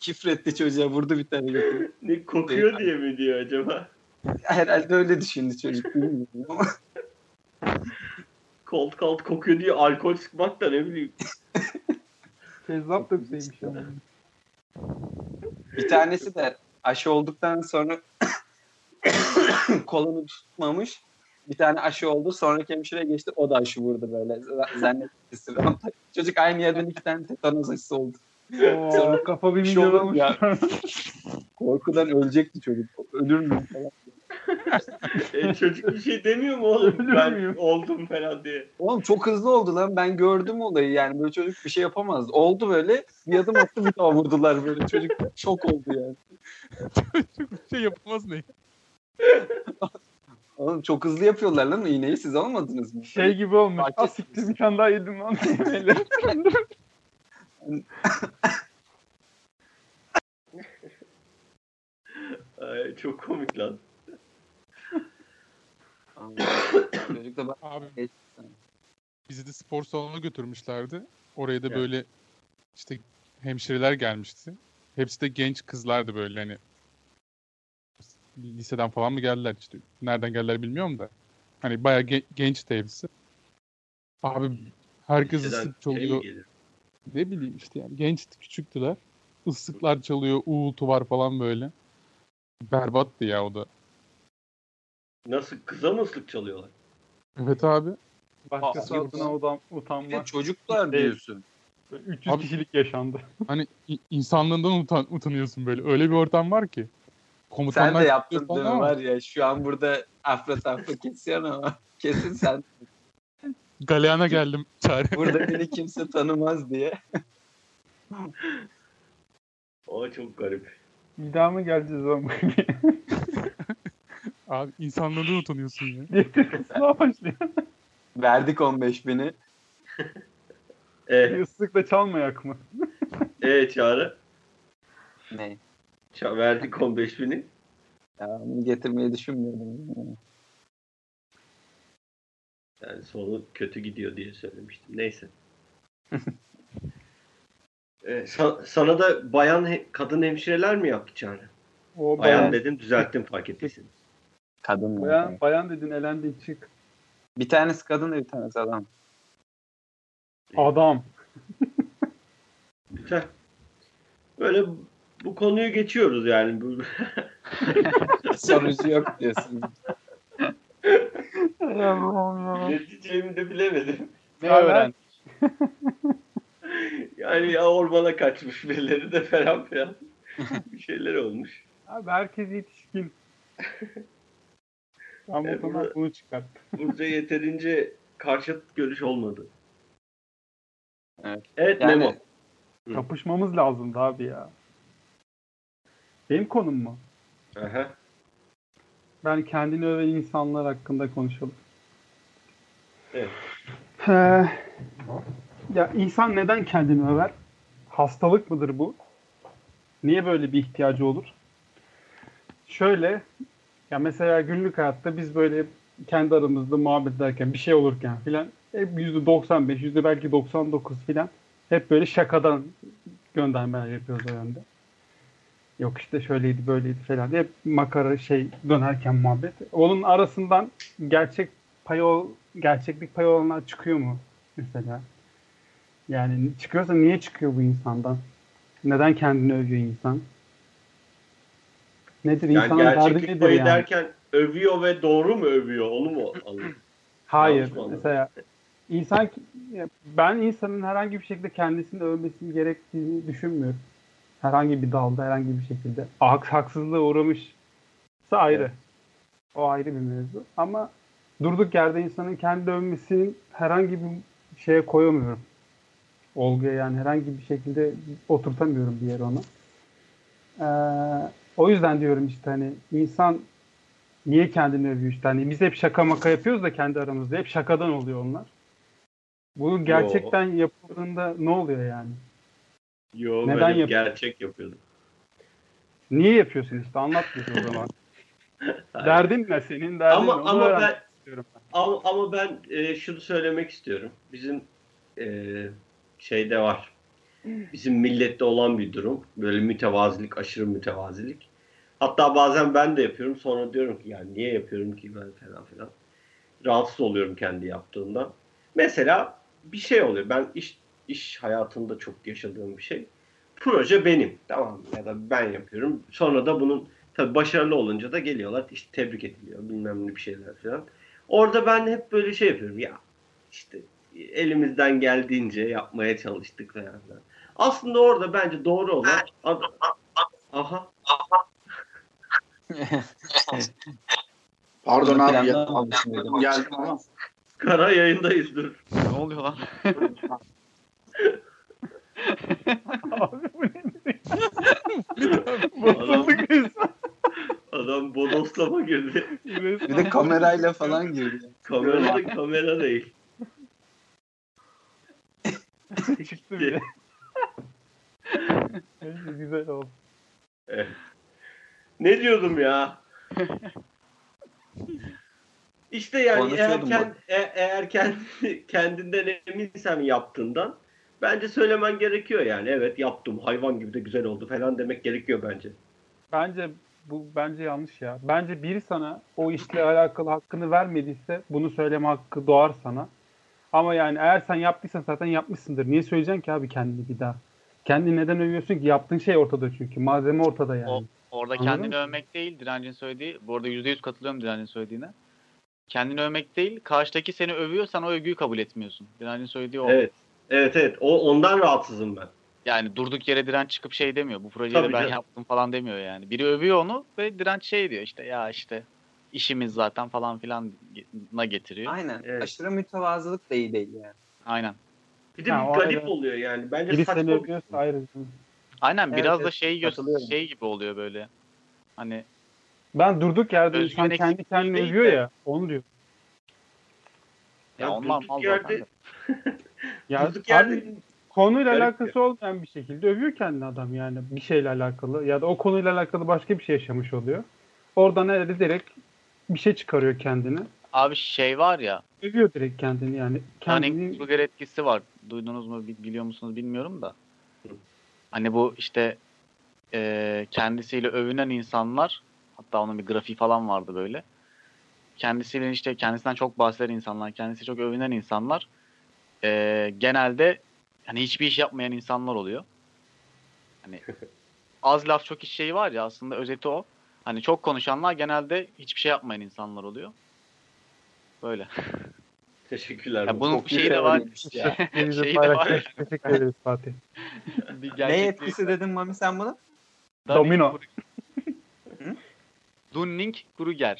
küfretti çocuğa vurdu bir tane götürüyor. Ne kokuyor diye mi diyor acaba? Herhalde öyle düşündü çocuk bilmiyorum ama koltuk altı kokuyor diye alkol sıkmak da ne bileyim tezzap da güzelmiş ama. Bir tanesi de aşı olduktan sonra kolunu tutmamış. Bir tane aşı oldu. Sonra hemşire geçti. O da aşı vurdu böyle. Zannetti. Çocuk aynı yerden iki tane tetanoz aşısı oldu. Oo, sonra kafa bir milyon olmuş. Korkudan ölecekti çocuk. Ölür mü? e, çocuk bir şey demiyor mu oğlum? Ölür ben miyim? Oldum falan diye. Oğlum çok hızlı oldu lan. Ben gördüm olayı yani. Böyle çocuk bir şey yapamazdı. Oldu böyle. Bir adım attı bir daha vurdular böyle. Çocuk şok oldu yani. Çocuk bir şey yapamaz ne? Oğlum çok hızlı yapıyorlar lan. İğneyi siz almadınız mı? Şey gibi olmuş. Asiktir bir tane daha yedim lan. Ay, çok komik lan. Çocuk da abi, bizi de spor salonuna götürmüşlerdi. Oraya da böyle işte hemşireler gelmişti. Hepsi de genç kızlardı böyle hani liseden falan mı geldiler işte nereden geldiler bilmiyorum da. Hani bayağı ge- genç de hepsi. Abi herkes ıslık çalıyor. Ne bileyim işte yani gençti küçüktüler. Islıklar çalıyor, uğultu var falan böyle. Berbattı ya o da. Nasıl? Kıza mı ıslık çalıyorlar? Evet abi. Başkası adına utanmak. Çocuklar diyorsun. üç yüz abi, kişilik yaşandı. Hani insanlığından utan, utanıyorsun böyle. Öyle bir ortam var ki. Komutanlar sen de yaptırdığın var ya. Şu an burada afra tafra kesiyorsun ama. Kesin sen. Galeana geldim. Çare. Burada beni kimse tanımaz diye. O çok garip. Bir daha mı geleceğiz o bugün? Abi insanlığından utanıyorsun ya. Diyetisyene başlıyor. Verdik on beş bini. Evet. Islıkla çalmayak mı? Evet Çağrı. Ne? Ça- verdik on beş bini. Ya bunu getirmeyi düşünmüyordum. Yani sonu kötü gidiyor diye söylemiştim. Neyse. ee, sa- sana da bayan he- kadın hemşireler mi yaptı Çağrı? O bayan, bayan dedim düzelttim fark ettiysin. Kadın bayan, yani. Bayan dedin elendi çık. Bir tanesi kadın da bir tanesi adam. Adam. Güzel. Böyle bu konuyu geçiyoruz yani. Sorucu yok diyorsun. Ne diyeceğimi de bilemedim. Ne öğrendin? Yani ya ormana kaçmış birileri de falan falan. Bir şeyler olmuş. Abi herkes yetişkin. Tam yani burada, bunu çıkart. Burca yeterince karşıt görüş olmadı. Evet, evet yani, Memo. Kapışmamız lazımdı abi ya. Benim konum mu? Aha. Ben kendini öven insanlar hakkında konuşalım. Evet. Ee, ya insan neden kendini över? Hastalık mıdır bu? Niye böyle bir ihtiyacı olur? Şöyle, ya mesela günlük hayatta biz böyle kendi aramızda muhabbet ederken, bir şey olurken filan hep yüzde doksan beş, yüzde belki doksan dokuz filan hep böyle şakadan göndermeler yapıyoruz o yönde. Yok işte şöyleydi, böyleydi falan. Hep makara şey dönerken muhabbet. Onun arasından gerçek payı ol, gerçeklik payı olanlar çıkıyor mu mesela? Yani çıkıyorsa niye çıkıyor bu insandan? Neden kendini övüyor insan? Nedir yani insanın derdi nedir yani? Gerçeklik payı derken övüyor ve doğru mu övüyor? Onu mu anlıyorsun? Hayır. Mesela insan, ben insanın herhangi bir şekilde kendisini övmesini gerektiğini düşünmüyorum. Herhangi bir dalda, herhangi bir şekilde. Haksızlığa uğramışsa ayrı. Evet. O ayrı bir mevzu. Ama durduk yerde insanın kendi övmesinin herhangi bir şeye koyamıyorum. Olguya yani herhangi bir şekilde oturtamıyorum bir yere onu. Ee, o yüzden diyorum işte hani insan niye kendini övüyor işte. Hani biz hep şaka maka yapıyoruz da kendi aramızda. Hep şakadan oluyor onlar. Bunu gerçekten Yo. yapıldığında ne oluyor yani? Yo, neden yapıyorsun? Gerçek yapıyordum. Niye yapıyorsun işte? Anlatmıyorsun o zaman. Derdin ne senin? Derdin ama, ama, ben, ben. ama, ama ben e, şunu söylemek istiyorum. Bizim e, şeyde var. Bizim millette olan bir durum. Böyle mütevazilik, aşırı mütevazilik. Hatta bazen ben de yapıyorum. Sonra diyorum ki yani niye yapıyorum ki ben falan filan. Rahatsız oluyorum kendi yaptığımdan. Mesela bir şey oluyor. Ben iş İş hayatımda çok yaşadığım bir şey. Proje benim. Tamam ya da ben yapıyorum. Sonra da bunun tabii başarılı olunca da geliyorlar. İşte tebrik ediliyor. Bilmem ne bir şeyler falan. Orada ben hep böyle şey yapıyorum. Ya işte elimizden geldiğince yapmaya çalıştık falan. Aslında orada bence doğru olan adam, aha. aha. Pardon abi. Geldim ama. Kara yayındayız dur. Ne oluyor lan? Abi bu neydi? Bozuluk insan. Adam bodoslama girdi. Bir de kamerayla falan girdi. Kamera da kamera değil. Çıktı bile. Güzel oldu. Evet. Ne diyordum ya? İşte yani eğer, kend, e, eğer kend, kendinden eminsen yaptığından bence söylemen gerekiyor yani. Evet yaptım, hayvan gibi de güzel oldu falan demek gerekiyor bence. Bence bu bence yanlış ya. Bence biri sana o işle alakalı hakkını vermediyse bunu söyleme hakkı doğar sana. Ama yani eğer sen yaptıysan zaten yapmışsındır. Niye söyleyeceksin ki abi kendini bir daha? Kendini neden övüyorsun ki? Yaptığın şey ortada çünkü. Malzeme ortada yani. O, orada Anladın kendini mı? Övmek değil Direncin söylediği. Bu arada yüzde yüz katılıyorum Direncin söylediğine. Kendini övmek değil, karşıdaki seni övüyor, sen o övgüyü kabul etmiyorsun. Direncin söylediği o. Evet. Evet evet. O ondan rahatsızım ben. Yani durduk yere Direnç çıkıp şey demiyor. Bu projeyi de ben canım. yaptım falan demiyor yani. Biri övüyor onu ve Direnç şey diyor işte ya işte işimiz zaten falan filanına getiriyor. Aynen. Evet. Aşırı mütevazılık da iyi değil yani. Aynen. Bir de ha, bir garip oluyor yani. Bence biri saçma övüyorsa ayrı. Aynen evet, biraz evet, da şey gö- şey gibi oluyor böyle. Hani ben durduk yerde insan kendi kendini övüyor de. ya onu diyor. Ya, ya ondan mal zaten. Ya abi, konuyla garip alakası ya. Olmayan bir şekilde övüyor kendini adam yani bir şeyle alakalı ya da o konuyla alakalı başka bir şey yaşamış oluyor. Oradan herhalde direkt bir şey çıkarıyor kendini. Abi şey var ya. Övüyor direkt kendini yani. Kendini... Dunning-Kruger etkisi var. Duydunuz mu biliyor musunuz bilmiyorum da. Hani bu işte e, kendisiyle övünen insanlar hatta onun bir grafiği falan vardı böyle. Kendisiyle işte kendisinden çok bahseder insanlar, kendisi çok övünen insanlar. Ee, genelde hani hiçbir iş yapmayan insanlar oluyor. Hani az laf çok iş şeyi var ya aslında özeti o. Hani çok konuşanlar genelde hiçbir şey yapmayan insanlar oluyor. Böyle. Teşekkürler. Ya bunun şeyi de var. Ya. Şeyi de var. Teşekkür ederiz Fatih. Ne etkisi dedin Mami sen bunu? Domino. Dunning-Kruger.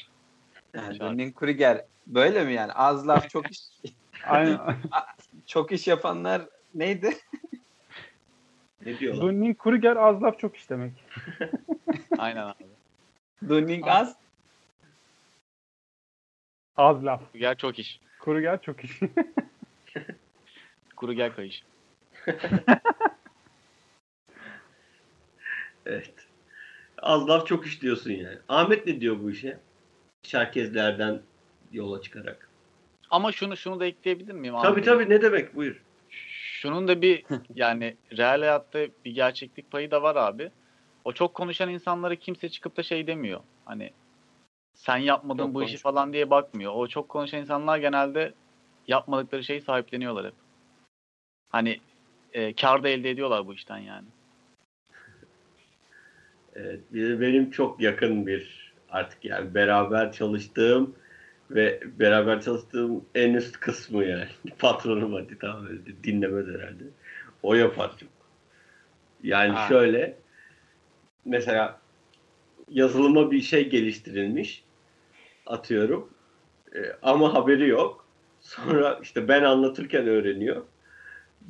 Yani Dunning-Kruger. Böyle mi yani? Az laf çok iş. Aynen. Çok iş yapanlar neydi? Ne diyorlar? Dunning-Kruger az laf çok iş demek. Aynen abi. Dunning az. Az laf. Kruger çok iş. Kruger çok iş. Kruger kayış. Evet. Az laf çok iş diyorsun yani. Ahmet ne diyor bu işe? Çerkezlerden yola çıkarak. Ama şunu şunu da ekleyebilir miyim? Tabii Ahmet, tabii ne demek, buyur. Şunun da bir yani real hayatta bir gerçeklik payı da var abi. O çok konuşan insanlara kimse çıkıp da şey demiyor. Hani sen yapmadın çok bu konuşma işi falan diye bakmıyor. O çok konuşan insanlar genelde yapmadıkları şeyi sahipleniyorlar hep. Hani e, kar da elde ediyorlar bu işten yani. Evet, benim çok yakın bir artık yani beraber çalıştığım ve beraber çalıştığım en üst kısmı yani. Patronum hadi tamam dinlemez herhalde. O yapar çok. Yani ha. şöyle mesela yazılıma bir şey geliştirilmiş atıyorum e, ama haberi yok. Sonra işte ben anlatırken öğreniyor.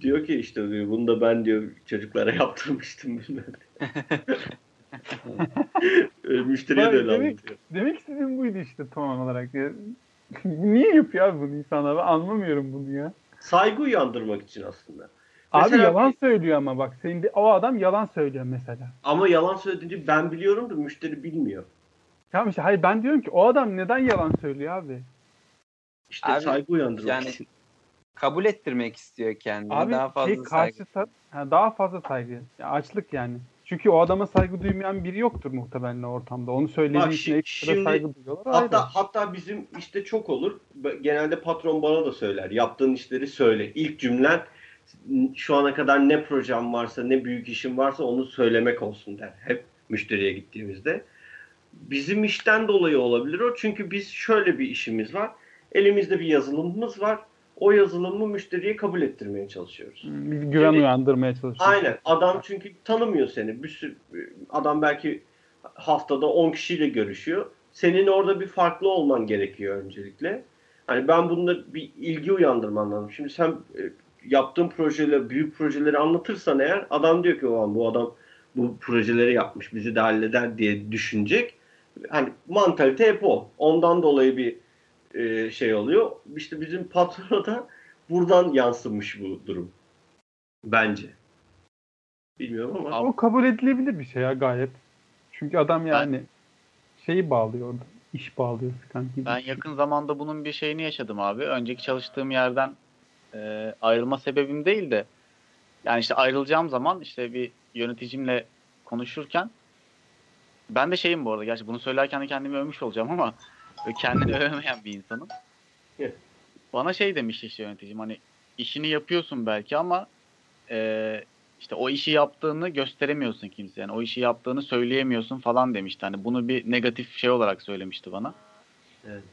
Diyor ki işte diyor, bunu da ben diyor çocuklara yaptırmıştım bilmem ne. Müşteriye de demek, demek istediğim buydu işte tam olarak. Ya. Niye yapıyor abi bunu insanlar? Ben anlamıyorum bunu ya. Saygı uyandırmak için aslında. Abi mesela, yalan söylüyor ama bak. Senin de, o adam yalan söylüyor mesela. Ama yalan söylediğince ben biliyorum da müşteri bilmiyor. Tamam işte hayır ben diyorum ki o adam neden yalan söylüyor abi? İşte abi, saygı uyandırmak yani, için. Kabul ettirmek istiyor kendini. Abi daha fazla şey, karşı saygı. Ha, daha fazla saygı. Ya, açlık yani. Çünkü o adama saygı duymayan biri yoktur muhtemelen ortamda. Onu söylediği için ekstra şimdi, saygı duyuyorlar. Hatta, hatta bizim işte çok olur. Genelde patron bana da söyler. Yaptığın işleri söyle. İlk cümlen şu ana kadar ne projem varsa ne büyük işim varsa onu söylemek olsun der. Hep müşteriye gittiğimizde. Bizim işten dolayı olabilir o. Çünkü biz şöyle bir işimiz var. Elimizde bir yazılımımız var. O yazılımı müşteriye kabul ettirmeye çalışıyoruz. Güven şimdi, uyandırmaya çalışıyoruz. Aynen. Adam çünkü tanımıyor seni. Bir sürü, adam belki haftada on kişiyle görüşüyor. Senin orada bir farklı olman gerekiyor öncelikle. Hani ben bununla bir ilgi uyandırmam lazım. Şimdi sen yaptığın projeleri, büyük projeleri anlatırsan eğer adam diyor ki bu adam bu projeleri yapmış bizi de halleder diye düşünecek. Hani mantalite hep o. Ondan dolayı bir şey oluyor. İşte bizim patrona da buradan yansımış bu durum. Bence. Bilmiyorum ama. O kabul edilebilir bir şey ya gayet. Çünkü adam yani ben, şeyi bağlıyor orada. İş bağlıyor. Sanki. Ben yakın zamanda bunun bir şeyini yaşadım abi. Önceki çalıştığım yerden e, ayrılma sebebim değil de yani işte ayrılacağım zaman işte bir yöneticimle konuşurken ben de şeyim bu arada. Gerçi bunu söylerken de kendimi övmüş olacağım ama kendini övmeyen bir insanım. Evet. Bana şey demiş işte yöneticim hani işini yapıyorsun belki ama e, işte o işi yaptığını gösteremiyorsun kimseye. Yani o işi yaptığını söyleyemiyorsun falan demişti. Hani bunu bir negatif şey olarak söylemişti bana. Evet.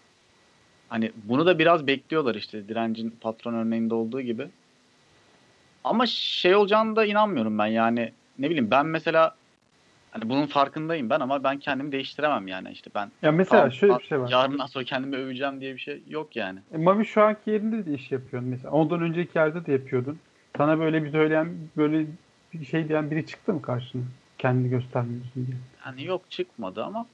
Hani bunu da biraz bekliyorlar işte direncin patron örneğinde olduğu gibi. Ama şey olacağını da inanmıyorum ben yani ne bileyim ben mesela hani bunun farkındayım ben ama ben kendimi değiştiremem yani işte ben. Ya mesela tam, şöyle bir şey var. Yarından sonra kendimi öveceğim diye bir şey yok yani. E, Mavi şu anki yerinde de iş yapıyorsun mesela. Ondan önceki yerde de yapıyordun. Sana böyle bir söyleyen, böyle bir şey diyen biri çıktı mı karşına? Kendini göstermiyorsun diye. Yani yok çıkmadı ama.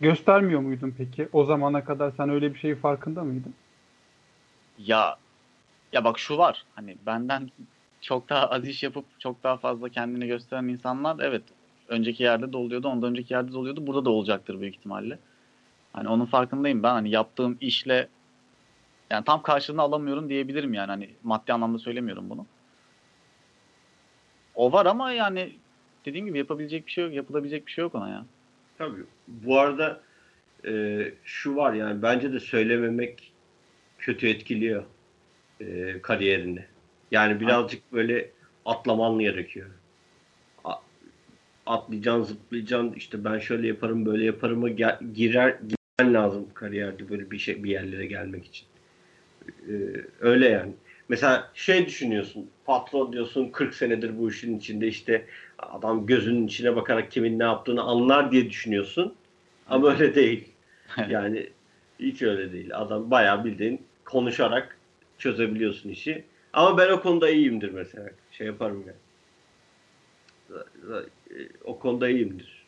Göstermiyor muydun peki? O zamana kadar sen öyle bir şeyin farkında mıydın? Ya ya bak şu var. Hani benden çok daha az iş yapıp çok daha fazla kendini gösteren insanlar evet. Önceki yerde de oluyordu, ondan önceki yerde de oluyordu. Burada da olacaktır büyük ihtimalle. Hani onun farkındayım ben. Hani yaptığım işle yani tam karşılığını alamıyorum diyebilirim yani. Hani maddi anlamda söylemiyorum bunu. O var ama yani dediğim gibi yapabilecek bir şey yok, yapılabilecek bir şey yok ona ya. Tabii. Bu arada e, şu var yani bence de söylememek kötü etkiliyor e, kariyerini. Yani birazcık ha. böyle atlaman gerekiyor. Atlayacaksın, zıplayacaksın, işte ben şöyle yaparım, böyle yaparıma gel- girer girmen lazım kariyerde böyle bir şey bir yerlere gelmek için. Ee, öyle yani. Mesela şey düşünüyorsun, patron diyorsun kırk senedir bu işin içinde işte adam gözünün içine bakarak kimin ne yaptığını anlar diye düşünüyorsun. Ama öyle değil. Yani hiç öyle değil. Adam bayağı bildiğin konuşarak çözebiliyorsun işi. Ama ben o konuda iyiyimdir mesela. Şey yaparım yani. O konuda iyiyimdir.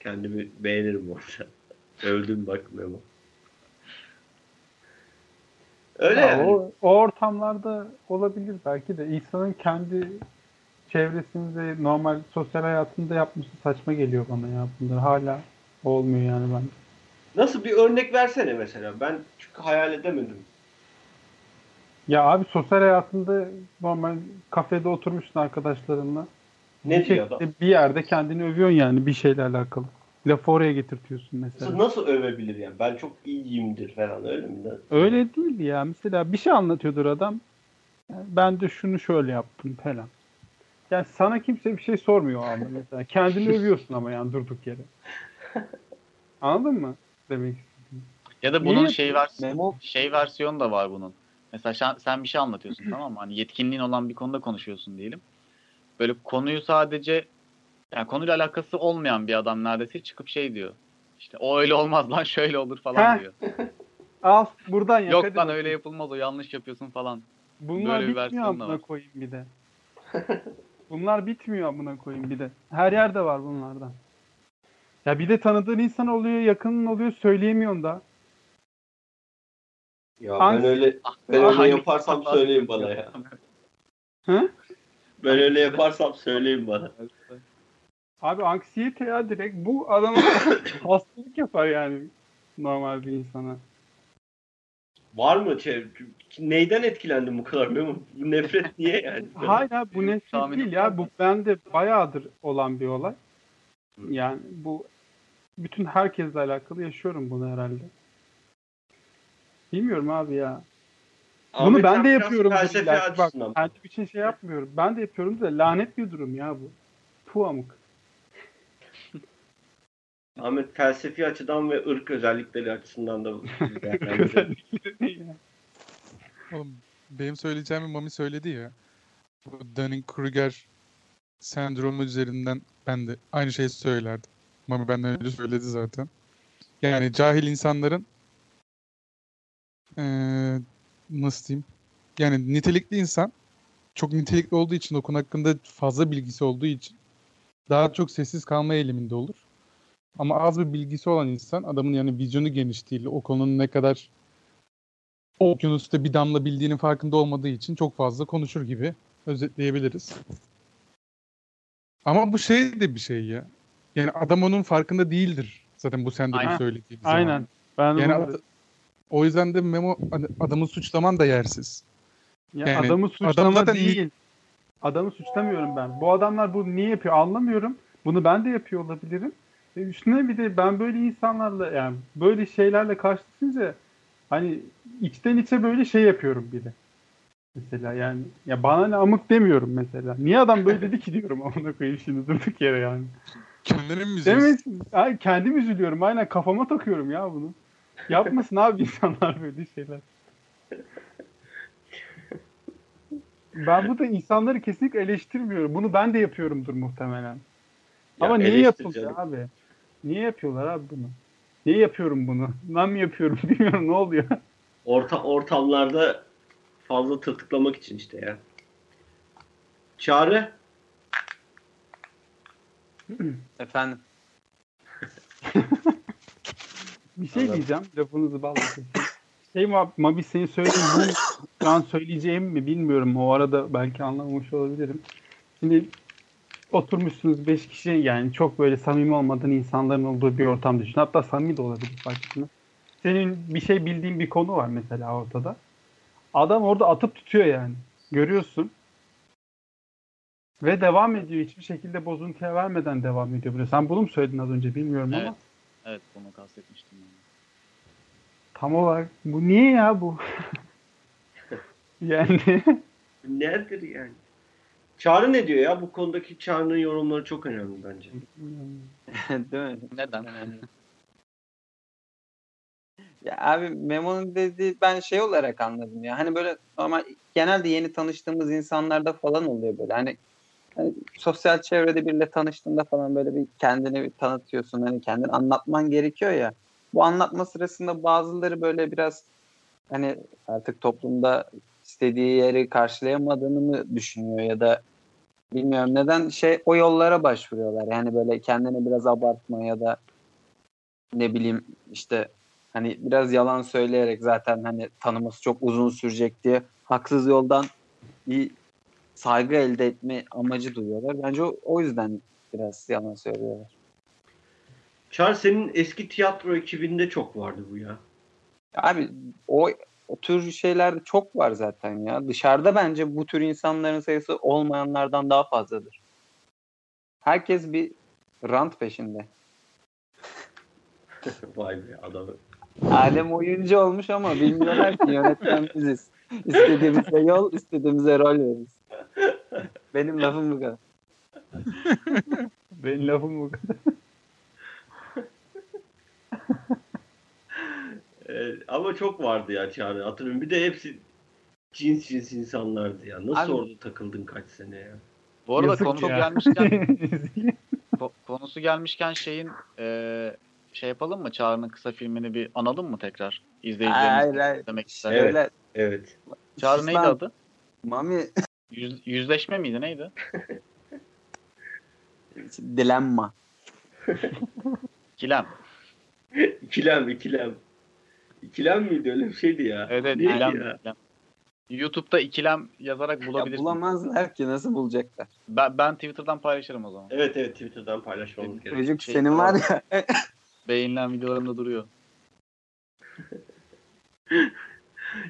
Kendimi beğenirim orada. Öldüm bak Memo. Öyle ya yani. O, o ortamlarda olabilir belki de. İnsanın kendi çevresinde, normal sosyal hayatında yapması saçma geliyor bana ya bunlar. Hala olmuyor yani ben. Nasıl, bir örnek versene mesela. Ben çünkü hayal edemedim. Ya abi sosyal hayatında normal kafede oturmuşsun arkadaşlarınla. Ne diyor adam? Bir yerde kendini övüyorsun yani bir şeyle alakalı. Lafı oraya getirtiyorsun mesela. Nasıl, nasıl övebilir yani? Ben çok iyiyimdir falan öyle mi? Öyle değil ya. Mesela bir şey anlatıyordur adam. Yani ben de şunu şöyle yaptım falan. Yani sana kimse bir şey sormuyor ama mesela. Kendini övüyorsun ama yani durduk yere. Anladın mı demek istedim? Ya da bunun şey, versiyon, şey versiyonu da var bunun. Mesela şan, sen bir şey anlatıyorsun tamam mı? Hani yetkinliğin olan bir konuda konuşuyorsun diyelim. Böyle konuyu sadece, yani konuyla alakası olmayan bir adam neredeyse çıkıp şey diyor. İşte o öyle olmaz lan şöyle olur falan Heh. diyor. Al buradan yak. Yok lan bakayım. Öyle yapılmaz o yanlış yapıyorsun falan. Bunlar böyle bitmiyor amına koyayım bir de. Bunlar bitmiyor amına koyayım bir de. Her yerde var bunlardan. Ya bir de tanıdığın insan oluyor, yakının oluyor, söyleyemiyorsun da. Ya Hangi? ben öyle ben öyle yaparsam söyleyin bana ya. Hı? Ben öyle yaparsam söyleyin bana. Abi anksiyete ya direkt bu adama hastalık yapar yani normal bir insana. Var mı? Çev- Neyden etkilendin bu kadar? Bu nefret niye yani? Hayır abi, bu nefret Tahmin değil ya. Bu bende bayağıdır olan bir olay. Yani bu bütün herkesle alakalı yaşıyorum bunu herhalde. Bilmiyorum abi ya. Abi bunu ben de yapıyorum. Bak, artık için şey yapmıyorum. Ben de yapıyorum da lanet bir durum ya bu. Puamuk. Ahmet felsefi açıdan ve ırk özellikleri açısından da oğlum, benim söyleyeceğimi Mami söyledi ya. Dunning-Kruger sendromu üzerinden ben de aynı şeyi söylerdim. Mami benden önce söyledi zaten. Yani cahil insanların ee, nasıl diyeyim? Yani nitelikli insan çok nitelikli olduğu için, o konu hakkında fazla bilgisi olduğu için daha çok sessiz kalma eğiliminde olur. Ama az bir bilgisi olan insan, adamın yani vizyonu geniş değil, o konunun ne kadar okyanusta bir damla bildiğinin farkında olmadığı için çok fazla konuşur gibi özetleyebiliriz. Ama bu şey de bir şey ya. Yani adam onun farkında değildir zaten bu sendromu söylediği zaman. Aynen. Ben yani ad- o yüzden de Memo, adamı suçlaman da yersiz. Ya yani adamı suçlama adam değil. Ni- adamı suçlamıyorum ben. Bu adamlar bunu niye yapıyor anlamıyorum. Bunu ben de yapıyor olabilirim. Üstüne bir de ben böyle insanlarla, yani böyle şeylerle karşılaşınca hani içten içe böyle şey yapıyorum bir de. Mesela yani ya bana ne amık demiyorum mesela. Niye adam böyle dedi ki diyorum ona koyayım şimdi durduk yere yani. Kendini mi üzüyorsun? Ay kendim üzülüyorum. Aynen kafama takıyorum ya bunu. Yapmasın abi insanlar böyle şeyler. Ben bu da insanları kesinlikle eleştirmiyorum. Bunu ben de yapıyorumdur muhtemelen. Ya ama niye yapılıyor abi? Niye yapıyorlar abi bunu? Niye yapıyorum bunu? Ben mi yapıyorum bilmiyorum ne oluyor? Orta, ortamlarda fazla tırtıklamak için işte ya. Çağrı? Efendim? Bir şey Anladım. diyeceğim. Lafınızı bağlayın. Şey Mabi seni söyleyeyim. Bu an söyleyeceğim mi bilmiyorum. O arada belki anlamamış olabilirim. Şimdi oturmuşsunuz beş kişi, yani çok böyle samimi olmadığın insanların olduğu bir ortam düşün. Hatta samimi de olabilir farkında. Senin bir şey bildiğin bir konu var mesela ortada. Adam orada atıp tutuyor yani. Görüyorsun. Ve devam ediyor. Hiçbir şekilde bozuntuya vermeden devam ediyor. Buraya. Sen bunu mu söyledin az önce bilmiyorum evet. ama. Evet. Bunu kastetmiştim. Yani. Tam olarak. Bu niye ya bu? yani. Nedir yani? Çağrı ne diyor ya? Bu konudaki Çağrı'nın yorumları çok önemli bence. Değil mi? Neden? Ya abi Memo'nun dediği ben şey olarak anladım ya. Hani böyle normal genelde yeni tanıştığımız insanlarda falan oluyor böyle. Hani, hani sosyal çevrede biriyle tanıştığında falan böyle bir kendini bir tanıtıyorsun. Hani kendini anlatman gerekiyor ya. Bu anlatma sırasında bazıları böyle biraz hani artık toplumda istediği yeri karşılayamadığını mı düşünüyor ya da bilmiyorum neden şey o yollara başvuruyorlar. Yani böyle kendini biraz abartma ya da ne bileyim işte hani biraz yalan söyleyerek zaten hani tanıması çok uzun sürecek diye haksız yoldan bir saygı elde etme amacı duyuyorlar. Bence o, o yüzden biraz yalan söylüyorlar. Çar, senin eski tiyatro ekibinde çok vardı bu ya. Abi o, o tür şeyler çok var zaten ya. Dışarıda bence bu tür insanların sayısı olmayanlardan daha fazladır. Herkes bir rant peşinde. Vay be adamı. Alem oyuncu olmuş ama bilmiyorlar ki yönetmen biziz. İstediğimize yol, istediğimize rol veririz. Benim lafım bu kadar. Benim lafım bu kadar. ee, ama çok vardı ya Çağrı. Hatırlıyorum. Bir de hepsi cins cins insanlardı ya. Nasıl abi, orada takıldın kaç sene ya? Bu arada konusu gelmişken konusu gelmişken şeyin e, şey yapalım mı? Çağrı'nın kısa filmini bir analım mı tekrar? İzleyicilerimiz demek ister. Evet. Evet. Çağrı neydi adı? Mami. Yüz, yüzleşme miydi neydi? Dilemma. İkilem. İkilem, ikilem. İkilem miydi? Öyle bir şeydi ya. Evet, ikilem. Ya? İkilem. YouTube'da ikilem yazarak bulabilirsin. Ya bulamazlar ki, nasıl bulacaklar? Ben, ben Twitter'dan paylaşırım o zaman. Evet evet, Twitter'dan paylaşmamız gerekiyor. Çocuk şey, senin var ya. Beğenilen videolarımda duruyor.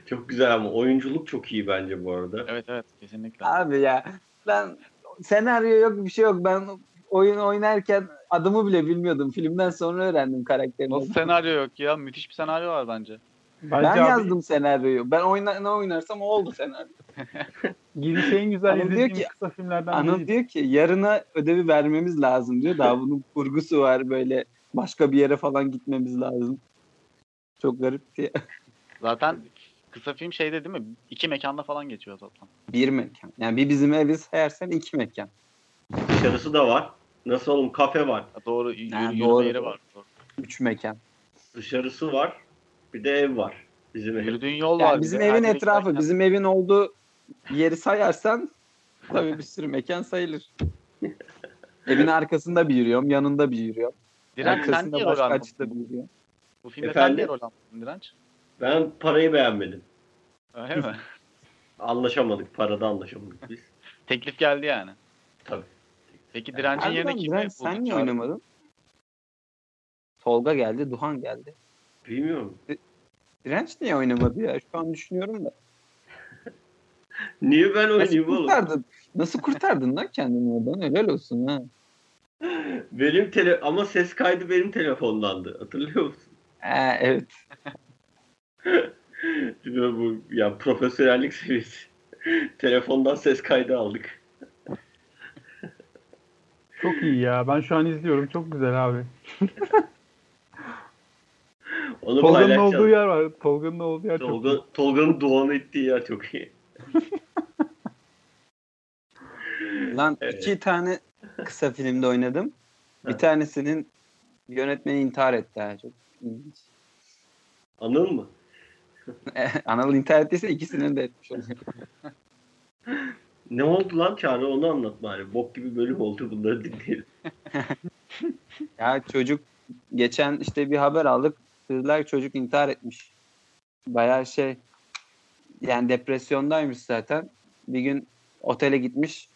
Çok güzel ama oyunculuk çok iyi bence bu arada. Evet evet, kesinlikle. Abi ya ben senaryo yok, bir şey yok. Ben oyun oynarken adımı bile bilmiyordum. Filmden sonra öğrendim karakterini. Nasıl senaryo yok ya? Müthiş bir senaryo var bence. Ben abi... yazdım senaryoyu. Ben oyna, ne oynarsam o oldu senaryo. Girişi en güzel Anıl izlediğimiz diyor ki, kısa filmlerden Anıl değil. Diyor ki yarına ödevi vermemiz lazım diyor. Daha bunun kurgusu var, böyle başka bir yere falan gitmemiz lazım. Çok garip diye. Zaten kısa film şeyde değil mi? İki mekanda falan geçiyor zaten. Bir mekan. Yani bir bizim ev, biz her sene iki mekan. Dışarısı da var. Nasıl oğlum? Kafe var. Ha, doğru. Y- yani yürüme doğru. Yeri var. Doğru. Üç mekan. Dışarısı var. Bir de ev var. Bizim ev. Yürüdüğün yol yani var. Bizim evin etrafı. Mekan. Bizim evin olduğu yeri sayarsan tabii bir sürü mekan sayılır. Evin arkasında bir yürüyorum. Yanında bir yürüyorum. Direnç sen niye rol almışsın? Bu filmde sen niye rol almışsın Direnç? Ben parayı beğenmedim. Öyle mi? Anlaşamadık. Parada anlaşamadık biz. Teklif geldi yani. Tabii. Peki Direnç'in yani, yerine kim? Direnç, sen niye oynamadın? Tolga geldi, Duhan geldi. Bilmiyorum. Direnç niye oynamadı ya? Şu an düşünüyorum da. Niye ben oynayayım oğlum? Nasıl kurtardın? Nasıl kurtardın lan kendini oradan? Helal olsun ha. Benim tele ama ses kaydı benim telefondandı. Hatırlıyor musun? Ha, evet. Bu ya profesyonellik seviyesi. Telefondan ses kaydı aldık. Çok iyi ya. Ben şu an izliyorum. Çok güzel abi. Tolga'nın olduğu yer var. Tolga'nın olduğu yer Tolga, çok iyi. Tolga'nın duanı ettiği yer çok iyi. Lan evet. iki tane kısa filmde oynadım. Bir tanesinin yönetmeni intihar etti. Ha. Çok ilginç. Anıl mı? Anıl intihar ettiyse ikisini de etmiş oluyor. Ne oldu lan Çağrı? Onu anlat bari. Bok gibi bölüm oldu, bunları dinleyelim. Ya çocuk geçen işte bir haber aldık. Dediler çocuk intihar etmiş. Bayağı şey yani depresyondaymış zaten. Bir gün otele gitmiş.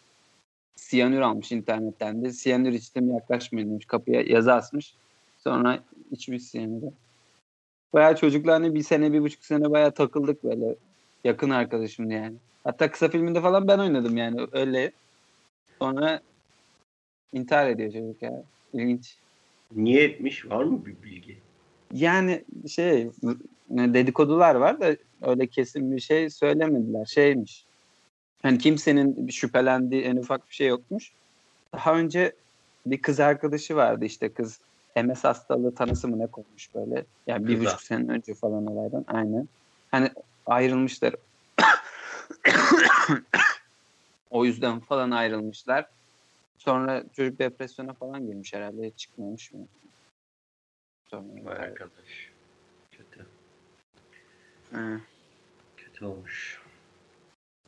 Siyanür almış internetten de. Siyanür içtim, yaklaşmayın demiş. Kapıya yazı asmış. Sonra içmiş siyanürü. Bayağı çocuklarla bir sene, bir buçuk sene bayağı takıldık böyle. Yakın arkadaşımdı yani. Hatta kısa filminde falan ben oynadım yani öyle. Sonra intihar ediyor çocuk ya. İlginç. Niye etmiş? Var mı bir bilgi? Yani şey dedikodular var da öyle kesin bir şey söylemediler. Şeymiş. Hani kimsenin şüphelendiği en ufak bir şey yokmuş. Daha önce bir kız arkadaşı vardı işte, kız M S hastalığı tanısı mı ne koymuş böyle. Yani bir buçuk sene önce falan olaydan. Aynen. Hani ayrılmışlar. O yüzden falan ayrılmışlar. Sonra çocuk depresyona falan girmiş herhalde. Çıkmamış mı? Sonra vay arkadaş. Kötü. Ha. Kötü olmuş.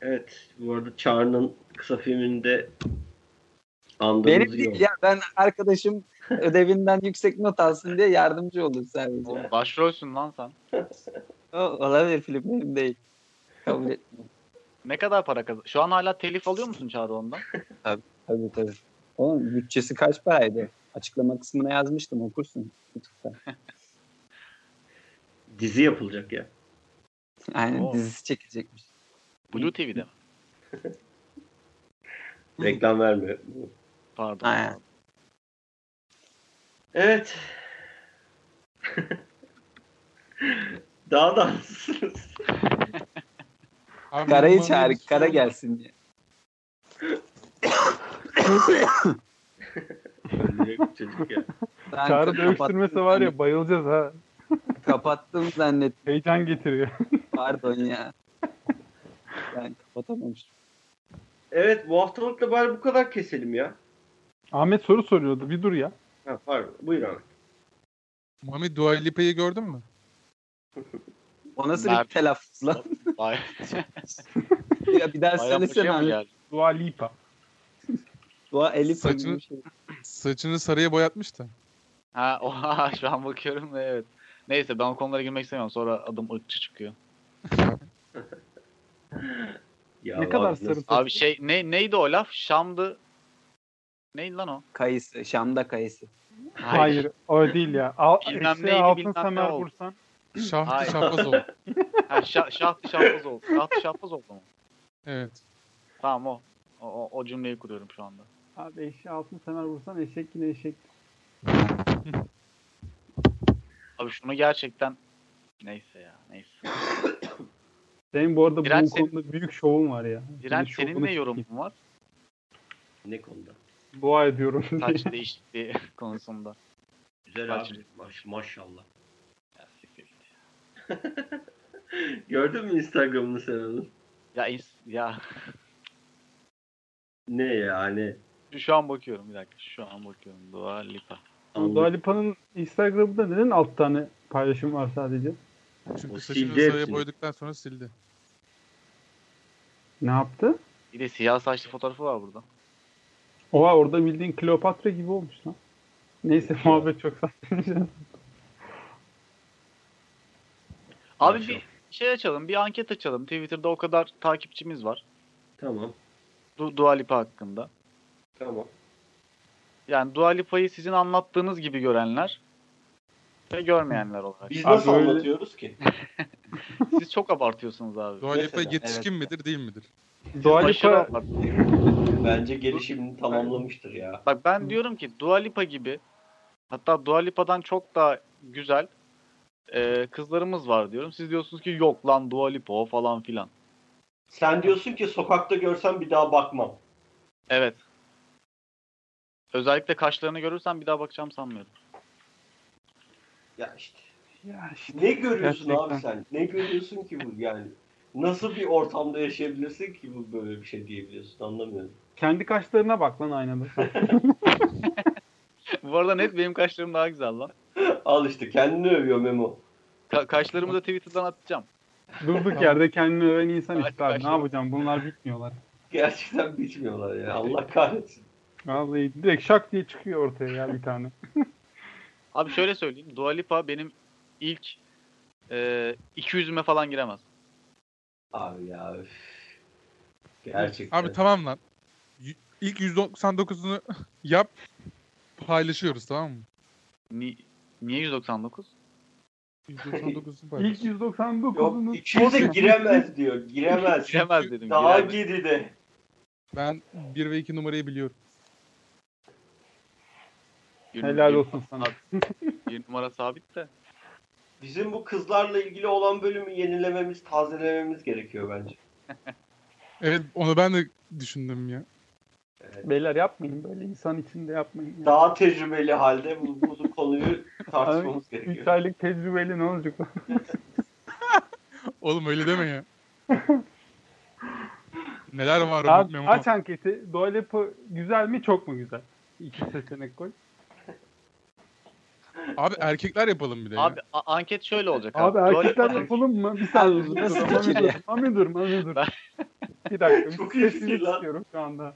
Evet. Bu arada Çağrı'nın kısa filminde andığımız yok. Ya ben arkadaşım ödevinden yüksek not alsın diye yardımcı olur sadece. Oğlum başrolsün lan sen. O, olabilir, film benim değil. Kabul etmiyorum. Ne kadar para kazan? Şu an hala telif alıyor musun Çağrı ondan? Tabii. Tabii tabii. Oğlum bütçesi kaç paraydı? Açıklama kısmına yazmıştım, okursun. Dizi yapılacak ya. Aynen. Oo. Dizisi çekilecekmiş. Blue T V'de mi? Reklam vermiyor. Pardon. Aynen. Evet. Daha da haklısınız. Karayı çağır, kara gelsin diye. Çocuk ya. Çağrı dövüştürmese var ya, bayılacağız ha. Kapattım zannettim. Heyecan getiriyor. Pardon ya. Ben kapatamamıştım. Evet, bu haftalıkla bari bu kadar keselim ya. Ahmet soru soruyordu, bir dur ya. Ha, pardon, buyur Ahmet. Mami, Dua Lipa'yı gördün mü? O nasıl bir telaffuz lan? Ya bir daha söylesene Ahmet. Dua Lipa. Dua Lipa gibi bir şey. Saçını sarıya boyatmış da. Ha, oha, şu an bakıyorum da evet. Neyse, ben o konulara girmek istemiyorum. Sonra adım ırkçı çıkıyor. Ya ne kadar sarı? Abi şey ne neydi o laf? Şam'dı. Neydi lan o? Kayısı. Şam'da kayısı. Hayır, Hayır o değil ya. Al, bilmem şey, neydi altın bilmem ne oldu. Şahtı şahbaz oldu. Ha, şa- şahtı şahbaz oldu. Şahtı şahbaz oldu mu? Evet. Tamam o. O, o, o cümleyi kuruyorum şu anda. Abi eşeği altın semer vursan eşek yine eşek. Abi şunu gerçekten neyse ya neyse. Senin bu arada Diren bu senin... konuda büyük şovun var ya. Diren yani senin ne yorumun var? Ne konuda? Dua ediyorum. Saç değişikliği konusunda. Güzel Saç abi. Maş, maşallah. Ya, gördün mü Instagram'ını sen onun? Ya ya. Ne yani? Şu an bakıyorum bir dakika. Şu an bakıyorum. Dua Lipa. Dua Lipa'nın Instagram'da neden alt tane paylaşım var sadece? Çünkü saçını sarıya boyadıktan sonra sildi. Ne yaptı? Bir de siyah saçlı fotoğrafı var burada. Oha, orada bildiğin Kleopatra gibi olmuş lan. Neyse ya. Muhabbet çok saçmayacağım. Abi Maşallah. Bir şey açalım. Bir anket açalım. Twitter'da o kadar takipçimiz var. Tamam. Du- Dua Lipa hakkında. Tamam. Yani Dua Lipa'yı sizin anlattığınız gibi görenler ve görmeyenler olarak. Biz abi nasıl öyle... anlatıyoruz ki? Siz çok abartıyorsunuz abi. Dua Lipa yetişkin evet. midir değil midir? Dua Lipa bence gelişimini tamamlamıştır ya. Bak ben Hı. diyorum ki Dua Lipa gibi, hatta Dua Lipa'dan çok daha güzel e, kızlarımız var diyorum. Siz diyorsunuz ki yok lan Dua Lipa o falan filan. Sen diyorsun ki sokakta görsem bir daha bakmam. Evet. Özellikle kaşlarını görürsem bir daha bakacağım sanmıyorum. Ya işte. Ya işte. Ne görüyorsun gerçekten. Abi sen? Ne görüyorsun ki bu yani? Nasıl bir ortamda yaşayabilirsin ki bu böyle bir şey diyebiliyorsun? Anlamıyorum. Kendi kaşlarına bak lan aynada. Bu arada net benim kaşlarım daha güzel lan. Al işte, kendini övüyor Memo. Ka- kaşlarımı da Twitter'dan atacağım. Durduk yerde kendini öven insan işte abi. Ne yapacağım? Bunlar bitmiyorlar. Gerçekten bitmiyorlar ya. Allah kahretsin. Vallahi direkt şak diye çıkıyor ortaya ya bir tane. Abi şöyle söyleyeyim. Dua Lipa benim ilk e, iki yüzüme falan giremez. Abi ya. Öf. Gerçekten. Abi tamam lan. İlk yüz doksan dokuzunu yap. Paylaşıyoruz, tamam mı? Ni- niye yüz doksan dokuz? yüz doksan dokuzunu İlk yüz doksan dokuzunu ikimize giremez diyor. Giremez. Giremez çünkü dedim. Daha giremez. Geride. Ben bir ve iki numarayı biliyorum. Helal olsun sana. Bir numara sabit de. Bizim bu kızlarla ilgili olan bölümü yenilememiz, tazelememiz gerekiyor bence. Evet, onu ben de düşündüm ya. Evet. Beyler yapmayın böyle, insan içinde yapmayın. Ya. Daha tecrübeli halde bu, bu konuyu tartışmamız abi, gerekiyor. üç aylık tecrübeli ne olacak? Oğlum öyle deme ya. Neler var abi, o? Aç anketi. Dua Lipa güzel mi, çok mu güzel? İki seçenek koy. Abi erkekler yapalım bir de. Abi ya. Anket şöyle olacak. Abi, abi erkekler yapalım mı? Bir saniye dur. Mami dur, Mami dur. Bir dakika. Çok iyi fikir lan. İstiyorum şu anda.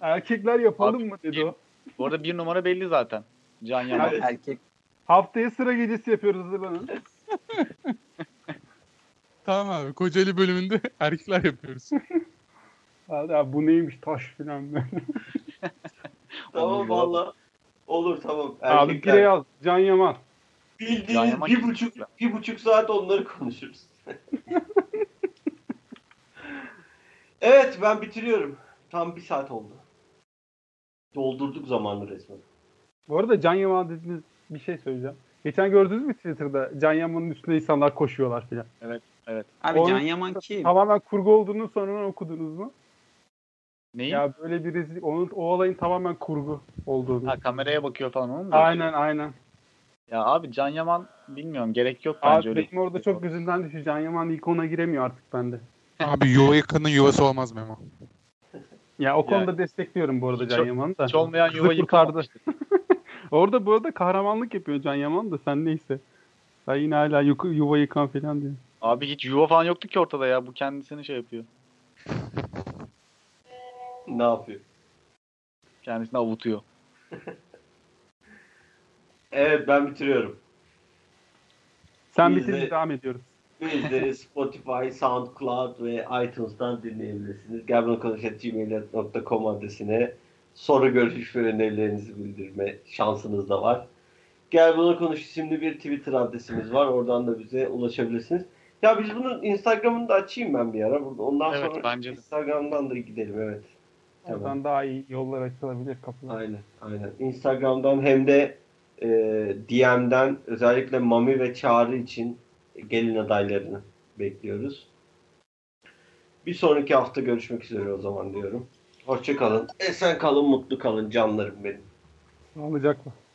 Erkekler yapalım abi, mı dedi bir, o. Bu arada bir numara belli zaten. Can Yaman. Erkek. Haftaya sıra gecesi yapıyoruz, hazırlanın. Tamam abi, Kocaeli bölümünde erkekler yapıyoruz. Abi bu neymiş taş filan böyle. Tamam valla. Olur tamam. Erkekler. Abi bire yaz. Can Yaman. Bildiğiniz Can bir, buçuk, bir buçuk saat onları konuşuruz. Evet ben bitiriyorum. Tam bir saat oldu. Doldurduk zamanı resmen. Bu arada Can Yaman dediğiniz bir şey söyleyeceğim. Geçen gördünüz mü Twitter'da Can Yaman'ın üstüne insanlar koşuyorlar filan. Evet, evet. Abi onun Can Yaman kim? Tamamen kurgu olduğunu sonradan okudunuz mu? Neyi? Ya böyle bir rezillik. Onun, o olayın tamamen kurgu olduğunu. Ha kameraya bakıyor falan onun mu? Aynen, aynen. Ya abi Can Yaman bilmiyorum. Gerek yok bence abi, öyle. Benim orada çok gözümden düşüyor. Can Yaman ikona giremiyor artık bende. Abi yuva yıkanın yuvası olmaz Memo. Ya o konuda yani, destekliyorum bu arada Can Yaman'ı da. Hiç olmayan yuva yıkamamıştır. Orada bu arada kahramanlık yapıyor Can Yaman da sen neyse. Sen yine hala yuva, yuva yıkan falan diyor. Abi hiç yuva falan yoktu ki ortada ya. Bu kendisini şey yapıyor. Ne yapıyor? Kendisini avutuyor. Evet ben bitiriyorum. Sen bitir de devam ediyoruz. Bizleri Spotify, SoundCloud ve iTunes'dan dinleyebilirsiniz. gelbunakonus at gmail dot com adresine soru, görüş ve önerilerinizi bildirme şansınız da var. Gelbunakonuş isimli bir Twitter adresimiz var. Oradan da bize ulaşabilirsiniz. Ya biz bunun Instagram'ını da açayım ben bir ara. Ondan evet, sonra bence Instagram'dan da gidelim. Evet. Oradan tamam. Daha iyi yollar açılabilir kapılar. Aynen, aynen. Instagram'dan hem de e, D M'den özellikle Mami ve Çağrı için gelin adaylarını bekliyoruz. Bir sonraki hafta görüşmek üzere o zaman diyorum. Hoşça kalın. Esen kalın, mutlu kalın canlarım benim. Olacak mı?